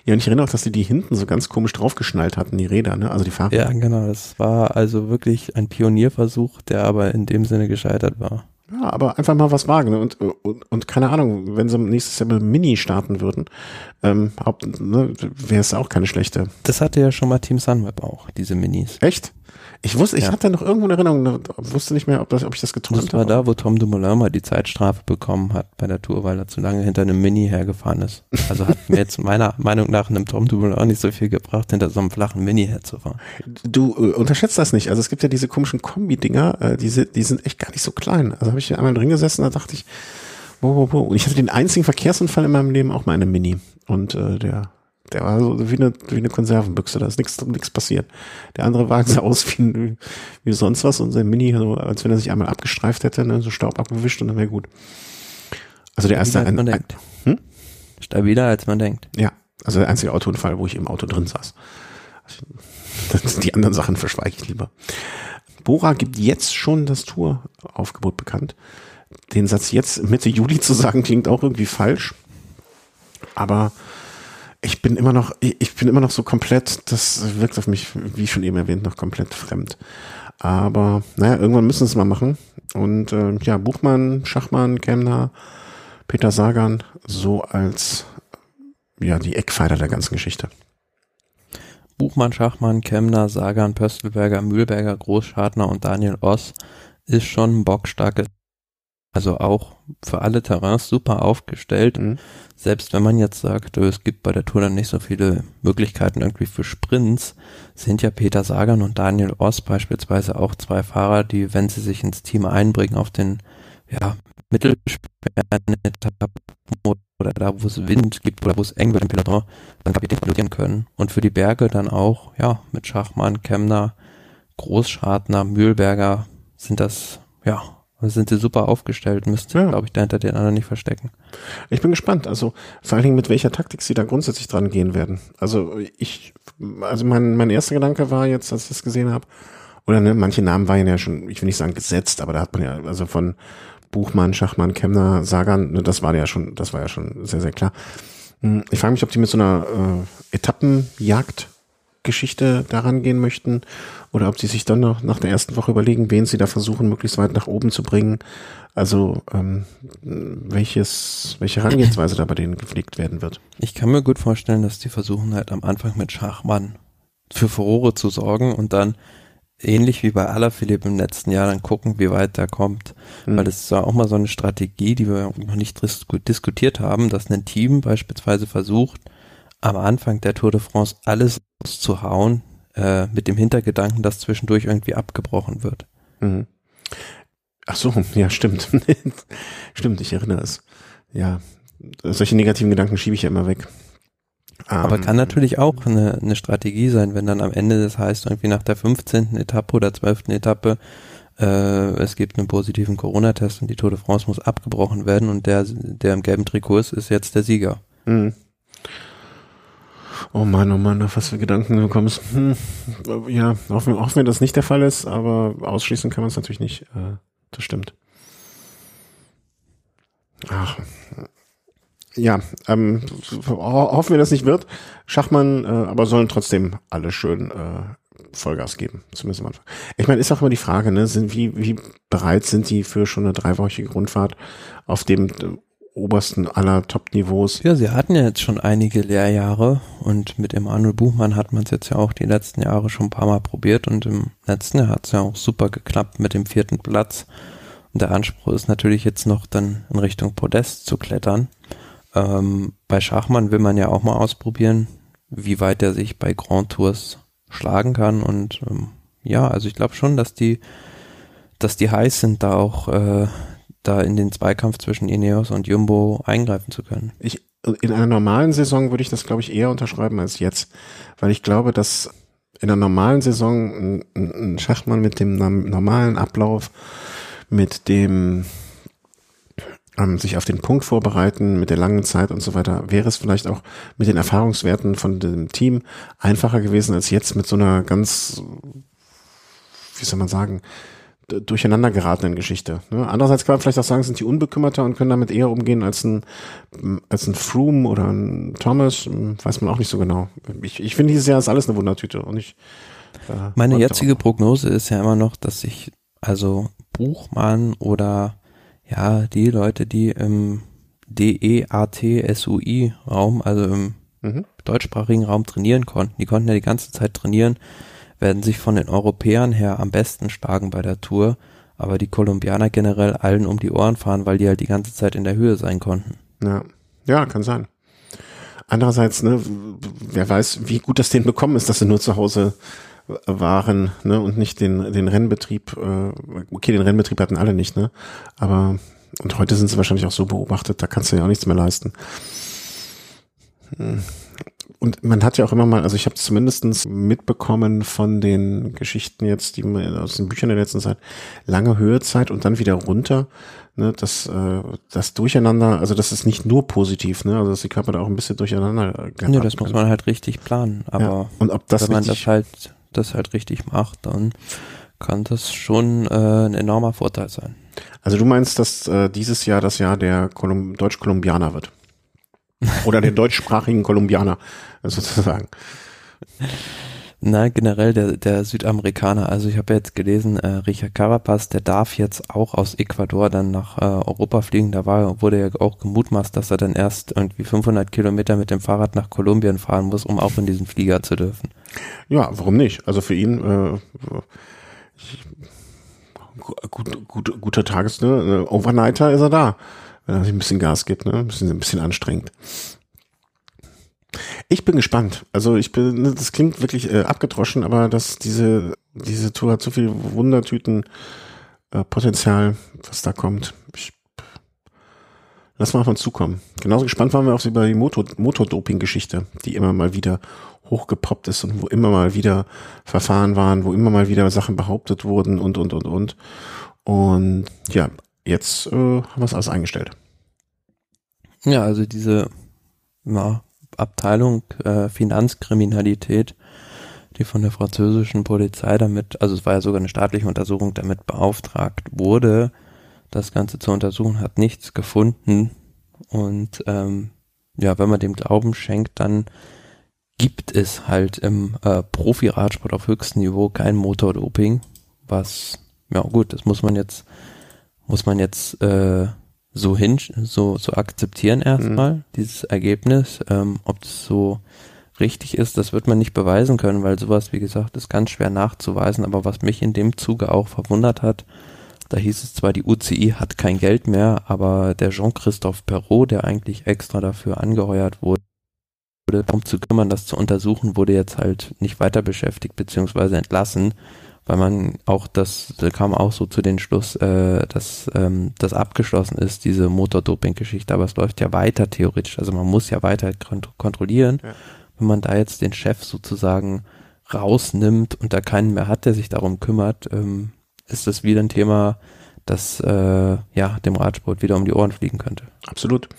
Ja, und ich erinnere auch, dass die die hinten so ganz komisch draufgeschnallt hatten, die Räder, ne? Also die Fahrer. Ja, genau, das war also wirklich ein Pionierversuch, der aber in dem Sinne gescheitert war. Ja, aber einfach mal was wagen, ne? und, und und keine Ahnung, wenn sie nächstes Jahr mit Mini starten würden, ähm, ne, wäre es auch keine schlechte. Das hatte ja schon mal Team Sunweb auch, diese Minis. Echt? Ich wusste, ich ja. hatte noch irgendwo eine Erinnerung, wusste nicht mehr, ob, das, ob ich das geträumt habe. Das war da, wo Tom Dumoulin mal die Zeitstrafe bekommen hat bei der Tour, weil er zu lange hinter einem Mini hergefahren ist. Also hat mir jetzt meiner Meinung nach einem Tom Dumoulin nicht so viel gebracht, hinter so einem flachen Mini herzufahren. Du äh, unterschätzt das nicht. Also es gibt ja diese komischen Kombi-Dinger, äh, die, die sind echt gar nicht so klein. Also habe ich einmal drin gesessen, da dachte ich, wo, wo, wo. Und ich hatte den einzigen Verkehrsunfall in meinem Leben auch mal eine Mini. Und äh, der... Der war so wie eine, wie eine Konservenbüchse, da ist nichts, nichts passiert. Der andere Wagen sah aus wie, wie sonst was und sein Mini, so, als wenn er sich einmal abgestreift hätte, ne, so Staub abgewischt und dann wäre gut. Also der erste... Stabiler, als man ein, denkt. Hm? Stabiler, als man denkt. Ja, also der einzige Autounfall, wo ich im Auto drin saß. Also, die anderen Sachen verschweige ich lieber. Bora gibt jetzt schon das Tour-Aufgebot bekannt. Den Satz jetzt Mitte Juli zu sagen, klingt auch irgendwie falsch. Aber... Ich bin immer noch, ich bin immer noch so komplett, das wirkt auf mich, wie schon eben erwähnt, noch komplett fremd. Aber naja, irgendwann müssen sie es mal machen. Und äh, ja, Buchmann, Schachmann, Kemner, Peter Sagan, so als ja die Eckpfeiler der ganzen Geschichte. Buchmann, Schachmann, Kemner, Sagan, Pöstlberger, Mühlberger, Großschartner und Daniel Oss ist schon ein bockstarkes. Also auch für alle Terrains super aufgestellt. Mhm. Selbst wenn man jetzt sagt, es gibt bei der Tour dann nicht so viele Möglichkeiten irgendwie für Sprints, sind ja Peter Sagan und Daniel Oss beispielsweise auch zwei Fahrer, die, wenn sie sich ins Team einbringen, auf den ja, mittelschweren Etappen oder da, wo es Wind gibt oder wo es eng wird im Peloton, dann kapitän können. Und für die Berge dann auch, ja, mit Schachmann, Kemner, Großschartner, Mühlberger sind das, ja, sind sie super aufgestellt, müsste, ja. glaube ich, dahinter den anderen nicht verstecken. Ich bin gespannt, also vor allen Dingen mit welcher Taktik sie da grundsätzlich dran gehen werden. Also ich, also mein, mein erster Gedanke war jetzt, als ich das gesehen habe, oder ne, manche Namen waren ja schon, ich will nicht sagen gesetzt, aber da hat man ja, also von Buchmann, Schachmann, Kemner, Sagan, ne, das war ja schon, das war ja schon sehr, sehr klar. Ich frage mich, ob die mit so einer äh, Etappenjagd-Geschichte daran gehen möchten oder ob sie sich dann noch nach der ersten Woche überlegen, wen sie da versuchen, möglichst weit nach oben zu bringen. Also ähm, welches, welche Herangehensweise da bei denen gepflegt werden wird. Ich kann mir gut vorstellen, dass die versuchen halt am Anfang mit Schachmann für Furore zu sorgen und dann ähnlich wie bei Alaphilippe im letzten Jahr dann gucken, wie weit der kommt. Mhm. Weil das ist ja auch mal so eine Strategie, die wir noch nicht diskutiert haben, dass ein Team beispielsweise versucht, am Anfang der Tour de France alles auszuhauen, äh, mit dem Hintergedanken, dass zwischendurch irgendwie abgebrochen wird. Mhm. Ach so, ja, stimmt. Stimmt, ich erinnere es. Ja, solche negativen Gedanken schiebe ich ja immer weg. Aber um, kann natürlich auch eine, eine Strategie sein, wenn dann am Ende das heißt, irgendwie nach der fünfzehnten Etappe oder zwölften Etappe, äh, es gibt einen positiven Corona-Test und die Tour de France muss abgebrochen werden und der, der im gelben Trikot ist, ist jetzt der Sieger. Mhm. Oh Mann, oh Mann, auf was für Gedanken du kommst. Hm. Ja, hoffen wir, hoffen wir, dass das nicht der Fall ist, aber ausschließen kann man es natürlich nicht. Äh, das stimmt. Ach, ja, ähm, hoffen wir, dass es nicht wird. Schachmann, äh, aber sollen trotzdem alle schön äh, Vollgas geben, zumindest am Anfang. Ich meine, ist auch immer die Frage, ne, sind, wie, wie bereit sind die für schon eine dreiwöchige Rundfahrt auf dem äh, obersten aller Top-Niveaus? Ja, sie hatten ja jetzt schon einige Lehrjahre und mit Emanuel Buchmann hat man es jetzt ja auch die letzten Jahre schon ein paar Mal probiert und im letzten Jahr hat es ja auch super geklappt mit dem vierten Platz. Und der Anspruch ist natürlich jetzt noch dann in Richtung Podest zu klettern. Ähm, bei Schachmann will man ja auch mal ausprobieren, wie weit er sich bei Grand Tours schlagen kann und ähm, ja, also ich glaube schon, dass die dass die heiß sind, da auch äh, da in den Zweikampf zwischen Ineos und Jumbo eingreifen zu können. Ich, in einer normalen Saison würde ich das, glaube ich, eher unterschreiben als jetzt, weil ich glaube, dass in einer normalen Saison ein, ein Schachmann mit dem normalen Ablauf, mit dem sich auf den Punkt vorbereiten, mit der langen Zeit und so weiter, wäre es vielleicht auch mit den Erfahrungswerten von dem Team einfacher gewesen als jetzt mit so einer ganz, wie soll man sagen, durcheinander geratenen Geschichte. Andererseits kann man vielleicht auch sagen, sind die unbekümmerter und können damit eher umgehen als ein als ein Froome oder ein Thomas, weiß man auch nicht so genau. Ich, ich finde, dieses Jahr ist alles eine Wundertüte. Und ich äh, meine jetzige Prognose ist ja immer noch, dass ich also Buchmann oder ja, die Leute, die im D E A T S U I-Raum, also im mhm. deutschsprachigen Raum trainieren konnten, die konnten ja die ganze Zeit trainieren, werden sich von den Europäern her am besten schlagen bei der Tour, aber die Kolumbianer generell allen um die Ohren fahren, weil die halt die ganze Zeit in der Höhe sein konnten. Ja, ja, kann sein. Andererseits, ne, wer weiß, wie gut das denen bekommen ist, dass sie nur zu Hause waren, ne, und nicht den den Rennbetrieb, äh, okay, den Rennbetrieb hatten alle nicht, ne, aber und heute sind sie wahrscheinlich auch so beobachtet, da kannst du ja auch nichts mehr leisten. Und man hat ja auch immer mal, also ich habe zumindest mitbekommen von den Geschichten jetzt, die man aus den Büchern der letzten Zeit, lange Höhezeit und dann wieder runter, ne, das, äh, das Durcheinander, also das ist nicht nur positiv, ne, also dass die Körper da auch ein bisschen durcheinander geraten. Ja, das muss man halt richtig planen, aber ja, und ob das wenn man das halt das halt richtig macht, dann kann das schon äh, ein enormer Vorteil sein. Also du meinst, dass äh, dieses Jahr das Jahr der Kolum- Deutsch-Kolumbianer wird? Oder der deutschsprachigen Kolumbianer sozusagen? Na, generell der, der Südamerikaner. Also ich habe ja jetzt gelesen, äh, Richard Carapaz, der darf jetzt auch aus Ecuador dann nach äh, Europa fliegen. Da war, wurde ja auch gemutmaßt, dass er dann erst irgendwie fünfhundert Kilometer mit dem Fahrrad nach Kolumbien fahren muss, um auch in diesen Flieger zu dürfen. Ja, warum nicht? Also für ihn äh, ich, gut, gut, guter Tages, ne? Overnighter ist er da, wenn er sich ein bisschen Gas gibt, ne? Ein bisschen, ein bisschen anstrengend. Ich bin gespannt. Also ich bin, das klingt wirklich äh, abgedroschen, aber dass diese diese Tour hat so viel Wundertüten äh, Potenzial, was da kommt. Ich, lass mal auf uns zukommen. Genauso gespannt waren wir auch über die Motor, Motordoping-Geschichte, die immer mal wieder hochgepoppt ist und wo immer mal wieder Verfahren waren, wo immer mal wieder Sachen behauptet wurden und und und und. Und ja, jetzt äh, haben wir es alles eingestellt. Ja, also diese na, Abteilung äh, Finanzkriminalität, die von der französischen Polizei damit, also es war ja sogar eine staatliche Untersuchung, damit beauftragt wurde, das Ganze zu untersuchen, hat nichts gefunden und ähm, ja, wenn man dem Glauben schenkt, dann gibt es halt im äh, Profi-Radsport auf höchstem Niveau kein Motor-Doping, was, ja gut, das muss man jetzt, muss man jetzt äh, so hin, so, so akzeptieren erstmal, mhm. dieses Ergebnis. Ähm, ob es so richtig ist, das wird man nicht beweisen können, weil sowas, wie gesagt, ist ganz schwer nachzuweisen, aber was mich in dem Zuge auch verwundert hat, da hieß es zwar, die U C I hat kein Geld mehr, aber der Jean-Christophe Perrault, der eigentlich extra dafür angeheuert wurde, darum zu kümmern, das zu untersuchen, wurde jetzt halt nicht weiter beschäftigt bzw. entlassen, weil man auch das, da kam auch so zu den Schluss, äh, dass ähm, das abgeschlossen ist, diese Motor-Doping-Geschichte, aber es läuft ja weiter theoretisch, also man muss ja weiter kont- kontrollieren, ja. Wenn man da jetzt den Chef sozusagen rausnimmt und da keinen mehr hat, der sich darum kümmert, ähm, ist das wieder ein Thema, das äh, ja dem Radsport wieder um die Ohren fliegen könnte. Absolut.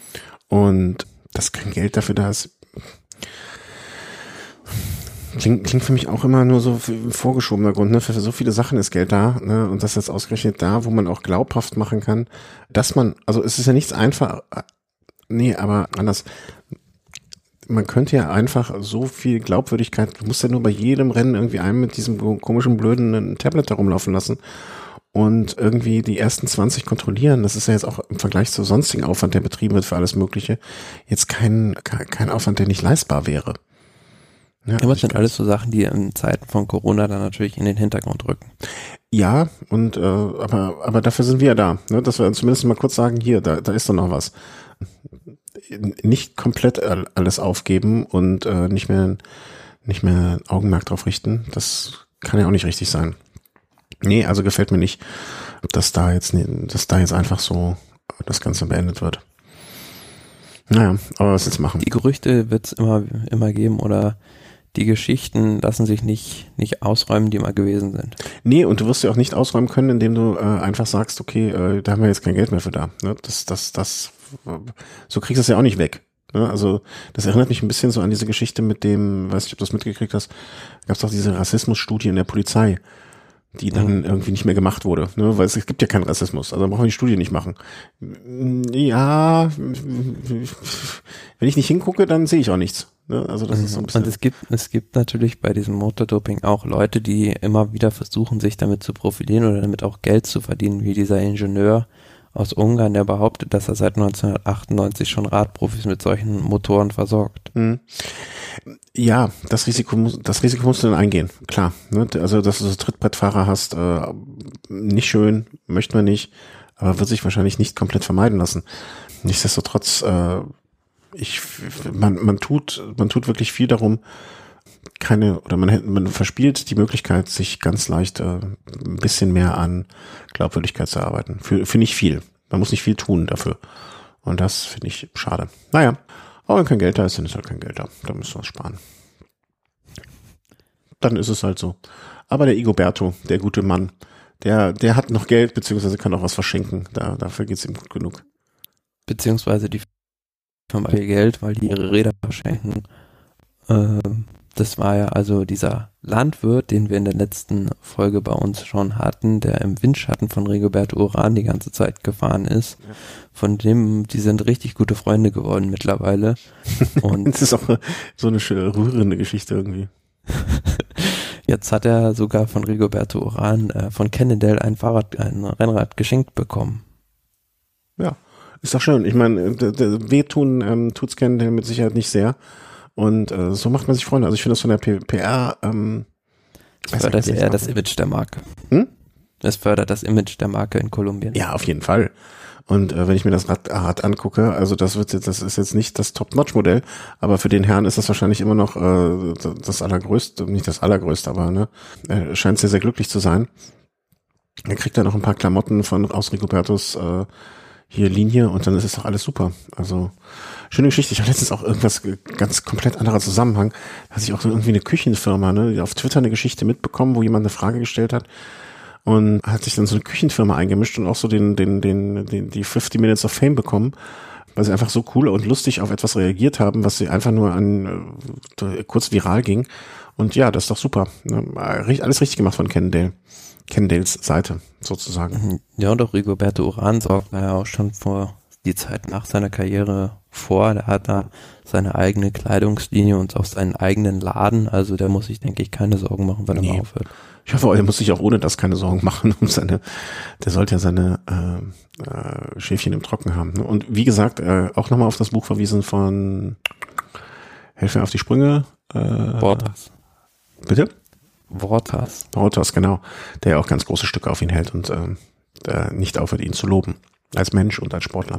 Und dass kein Geld dafür da ist, klingt, klingt für mich auch immer nur so ein vorgeschobener Grund. Ne? Für so viele Sachen ist Geld da, ne? Und das jetzt ausgerechnet da, wo man auch glaubhaft machen kann, dass man, also es ist ja nichts einfach, nee, aber anders. Man könnte ja einfach so viel Glaubwürdigkeit, du musst ja nur bei jedem Rennen irgendwie einen mit diesem komischen, blöden Tablet da rumlaufen lassen und irgendwie die ersten zwanzig kontrollieren. Das ist ja jetzt auch im Vergleich zu sonstigen Aufwand, der betrieben wird für alles Mögliche, jetzt kein, kein Aufwand, der nicht leistbar wäre. Ja, aber das sind alles so Sachen, die in Zeiten von Corona dann natürlich in den Hintergrund rücken. Ja, und äh, aber, aber dafür sind wir ja da, ne? Dass wir zumindest mal kurz sagen, hier, da, da ist doch noch was. Nicht komplett alles aufgeben und äh, nicht mehr nicht mehr Augenmerk drauf richten, das kann ja auch nicht richtig sein. Nee, also gefällt mir nicht, dass da jetzt dass da jetzt einfach so das Ganze beendet wird. Naja, aber was jetzt machen? Die Gerüchte wird es immer, immer geben oder die Geschichten lassen sich nicht, nicht ausräumen, die mal gewesen sind. Nee, und du wirst ja auch nicht ausräumen können, indem du äh, einfach sagst, okay, äh, da haben wir jetzt kein Geld mehr für da. Ne? Das, das, das, so kriegst du es ja auch nicht weg. Ne? Also das erinnert mich ein bisschen so an diese Geschichte mit dem, weiß nicht, ob du das mitgekriegt hast, gab es doch diese Rassismusstudie in der Polizei, die dann irgendwie nicht mehr gemacht wurde, ne? Weil es, es gibt ja keinen Rassismus, also brauchen wir die Studie nicht machen. Ja, wenn ich nicht hingucke, dann sehe ich auch nichts. Ne? Also das ist so ein bisschen. Und es gibt, es gibt natürlich bei diesem Motordoping auch Leute, die immer wieder versuchen, sich damit zu profilieren oder damit auch Geld zu verdienen, wie dieser Ingenieur aus Ungarn, der behauptet, dass er seit neunzehnhundertachtundneunzig schon Radprofis mit solchen Motoren versorgt. Ja, das Risiko, das Risiko musst du dann eingehen, klar. Ne? Also, dass du so Trittbrettfahrer hast, äh, nicht schön, möchten wir nicht, aber wird sich wahrscheinlich nicht komplett vermeiden lassen. Nichtsdestotrotz, äh, ich, man, man tut, man tut wirklich viel darum, keine, oder man, man verspielt die Möglichkeit, sich ganz leicht äh, ein bisschen mehr an Glaubwürdigkeit zu arbeiten. Für, für nicht viel. Man muss nicht viel tun dafür. Und das finde ich schade. Naja, aber wenn kein Geld da ist, dann ist halt kein Geld da. Dann müssen wir es sparen. Dann ist es halt so. Aber der Igoberto, der gute Mann, der, der hat noch Geld, beziehungsweise kann auch was verschenken. Da, dafür geht es ihm gut genug. Beziehungsweise die haben viel Geld, weil die ihre Räder verschenken. Ähm. Das war ja also dieser Landwirt, den wir in der letzten Folge bei uns schon hatten, der im Windschatten von Rigoberto Uran die ganze Zeit gefahren ist. Ja. Von dem, die sind richtig gute Freunde geworden mittlerweile. Und das ist auch so eine schöne, rührende Geschichte irgendwie. Jetzt hat er sogar von Rigoberto Uran, äh, von Cannondale ein Fahrrad, ein Rennrad geschenkt bekommen. Ja, ist doch schön. Ich meine, wehtun ähm, tut's Cannondale mit Sicherheit nicht sehr. Und äh, so macht man sich Freunde. Also ich finde das von der P R ähm, das fördert eher das Image der Marke. Hm? Das fördert das Image der Marke in Kolumbien. Ja, auf jeden Fall. Und äh, wenn ich mir das Rad hart angucke, also das wird jetzt, das ist jetzt nicht das Top-Notch-Modell, aber für den Herrn ist das wahrscheinlich immer noch äh, das allergrößte, nicht das allergrößte, aber ne, er scheint sehr, sehr glücklich zu sein. Er kriegt da noch ein paar Klamotten von aus Rigobertos äh, hier Linie und dann ist es doch alles super. Also schöne Geschichte. Ich habe letztens auch irgendwas ganz komplett anderer Zusammenhang. Da hatte ich auch so irgendwie eine Küchenfirma, ne, auf Twitter eine Geschichte mitbekommen, wo jemand eine Frage gestellt hat und hat sich dann so eine Küchenfirma eingemischt und auch so den, den, den, den, die fifty Minutes of Fame bekommen, weil sie einfach so cool und lustig auf etwas reagiert haben, was sie einfach nur an, äh, kurz viral ging. Und ja, das ist doch super. Ne? Alles richtig gemacht von Cannondale. Cannondales Seite, sozusagen. Ja, und auch Rigoberto Uran sorgt ja auch schon vor die Zeit nach seiner Karriere vor, der hat da seine eigene Kleidungslinie und auch seinen eigenen Laden, also der muss sich, denke ich, keine Sorgen machen, wenn er nee. mal aufhört. Ich hoffe, er muss sich auch ohne das keine Sorgen machen um seine, der sollte ja seine äh, äh, Schäfchen im Trocken haben. Ne? Und wie gesagt, äh, auch nochmal auf das Buch verwiesen von Helfen mir auf die Sprünge. Äh, Wortas. Bitte? Wortas. Wortas, genau. Der ja auch ganz große Stücke auf ihn hält und äh, nicht aufhört, ihn zu loben. Als Mensch und als Sportler.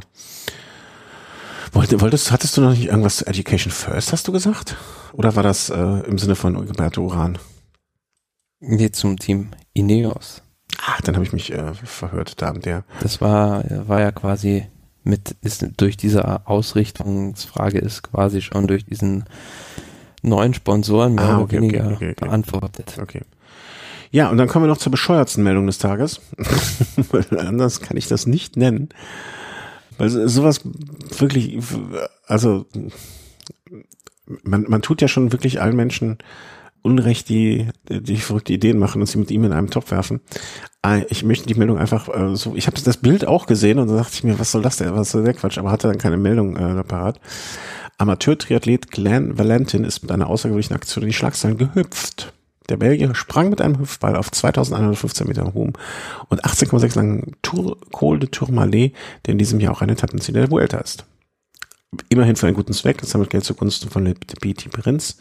Wollte, wolltest, hattest du noch nicht irgendwas zu Education First, hast du gesagt? Oder war das äh, im Sinne von Roberto Uran? Nee, zum Team Ineos. Ah, dann habe ich mich äh, verhört. Da der das war, war ja quasi mit, ist durch diese Ausrichtungsfrage ist quasi schon durch diesen neuen Sponsoren mehr ah, okay, oder weniger okay, okay, okay. beantwortet. Okay. Ja, und dann kommen wir noch zur bescheuertsten Meldung des Tages. Anders kann ich das nicht nennen. Weil sowas wirklich, also man, man tut ja schon wirklich allen Menschen Unrecht, die, die verrückte Ideen machen und sie mit ihm in einem Topf werfen. Ich möchte die Meldung einfach so, ich habe das Bild auch gesehen und da dachte ich mir, was soll das denn, was soll der Quatsch, aber hatte dann keine Meldung äh, parat. Amateur-Triathlet Glenn Valentin ist mit einer außergewöhnlichen Aktion in die Schlagzeilen gehüpft. Der Belgier sprang mit einem Hüpfball auf zweitausendeinhundertfünfzehn Meter hohem und achtzehn Komma sechs langen Tour, Col de Tourmalet, der in diesem Jahr auch ein Etappenziel der Vuelta ist. Immerhin für einen guten Zweck, das sammelt Geld zugunsten von Le Petit Prince,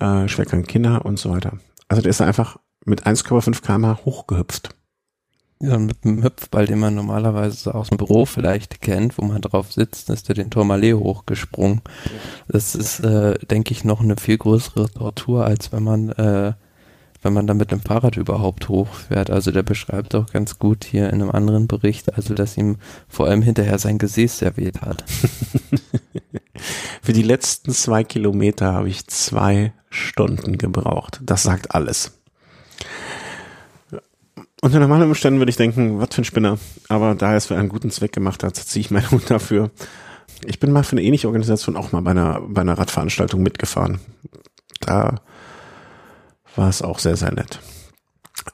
äh, schwerkranken Kinder und so weiter. Also der ist einfach mit eins Komma fünf Kilometer pro Stunde hochgehüpft. Ja, mit einem Hüpfball, den man normalerweise aus dem Büro vielleicht kennt, wo man drauf sitzt, ist er den Tourmalet hochgesprungen. Das ist, äh, denke ich, noch eine viel größere Tortur, als wenn man äh, wenn man da mit dem Fahrrad überhaupt hochfährt. Also der beschreibt auch ganz gut hier in einem anderen Bericht, also dass ihm vor allem hinterher sein Gesäß sehr weht hat. Für die letzten zwei Kilometer habe ich zwei Stunden gebraucht. Das sagt alles. Unter normalen Umständen würde ich denken, was für ein Spinner. Aber da er es für einen guten Zweck gemacht hat, ziehe ich meinen Hut dafür. Ich bin mal für eine ähnliche Organisation auch mal bei einer, bei einer Radveranstaltung mitgefahren. Da war es auch sehr, sehr nett.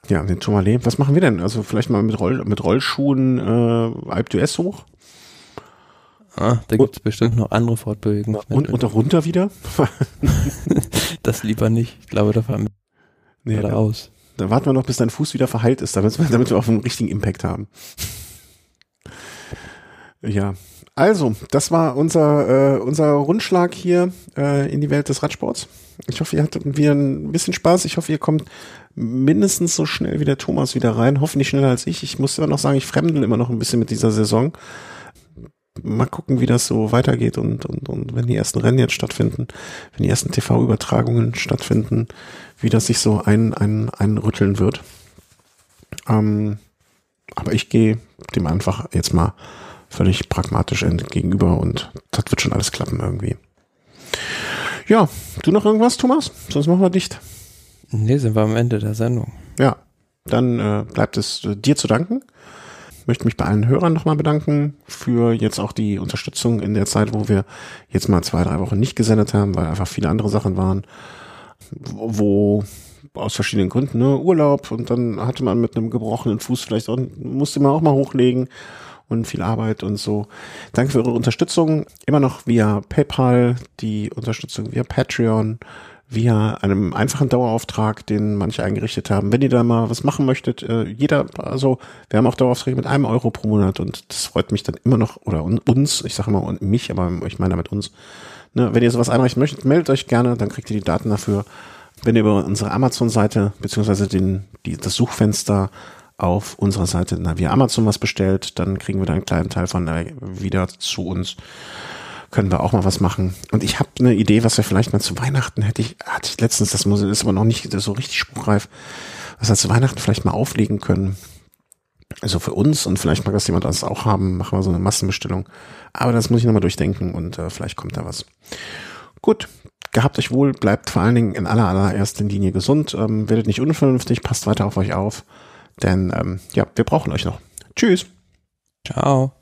Ja, den Tourmalet. Was machen wir denn? Also vielleicht mal mit, Roll, mit Rollschuhen äh, Alpe d'Huez hoch? Ah, da gibt es bestimmt noch andere Fortbewegungen. Und, und auch runter wieder? Das lieber nicht. Ich glaube, da fahren wir nee, aus. Da warten wir noch, bis dein Fuß wieder verheilt ist, damit, damit wir auch einen richtigen Impact haben. Ja, also, das war unser äh, unser Rundschlag hier äh, in die Welt des Radsports. Ich hoffe, ihr hattet ein bisschen Spaß. Ich hoffe, ihr kommt mindestens so schnell wie der Thomas wieder rein. Hoffentlich schneller als ich. Ich muss immer noch sagen, ich fremdel immer noch ein bisschen mit dieser Saison. Mal gucken, wie das so weitergeht und, und, und wenn die ersten Rennen jetzt stattfinden, wenn die ersten T V-Übertragungen stattfinden, wie das sich so ein, ein, einrütteln wird. Ähm, aber ich gehe dem einfach jetzt mal völlig pragmatisch gegenüber und das wird schon alles klappen irgendwie. Ja, du noch irgendwas, Thomas? Sonst machen wir dicht. Nee, sind wir am Ende der Sendung. Ja, dann äh, bleibt es äh, dir zu danken. Möchte mich bei allen Hörern nochmal bedanken für jetzt auch die Unterstützung in der Zeit, wo wir jetzt mal zwei, drei Wochen nicht gesendet haben, weil einfach viele andere Sachen waren, wo aus verschiedenen Gründen, ne, Urlaub und dann hatte man mit einem gebrochenen Fuß vielleicht auch, musste man auch mal hochlegen und viel Arbeit und so. Danke für eure Unterstützung, immer noch via PayPal, die Unterstützung via Patreon, via einem einfachen Dauerauftrag, den manche eingerichtet haben. Wenn ihr da mal was machen möchtet, äh, jeder, also wir haben auch Daueraufträge mit einem Euro pro Monat und das freut mich dann immer noch, oder un, uns, ich sage mal mich, aber ich meine damit uns. Ne, wenn ihr sowas einreichen möchtet, meldet euch gerne, dann kriegt ihr die Daten dafür. Wenn ihr über unsere Amazon-Seite, beziehungsweise den, die, das Suchfenster auf unserer Seite, na, via Amazon was bestellt, dann kriegen wir da einen kleinen Teil von da wieder zu uns. Können wir auch mal was machen. Und ich habe eine Idee, was wir vielleicht mal zu Weihnachten hätte ich, hatte ich letztens, das ist aber noch nicht so richtig spruchreif, was wir zu Weihnachten vielleicht mal auflegen können. Also für uns und vielleicht mag das jemand anders auch haben, machen wir so eine Massenbestellung. Aber das muss ich nochmal durchdenken und äh, vielleicht kommt da was. Gut, gehabt euch wohl, bleibt vor allen Dingen in aller allererster Linie gesund, ähm, werdet nicht unvernünftig, passt weiter auf euch auf, denn ähm, ja, wir brauchen euch noch. Tschüss. Ciao.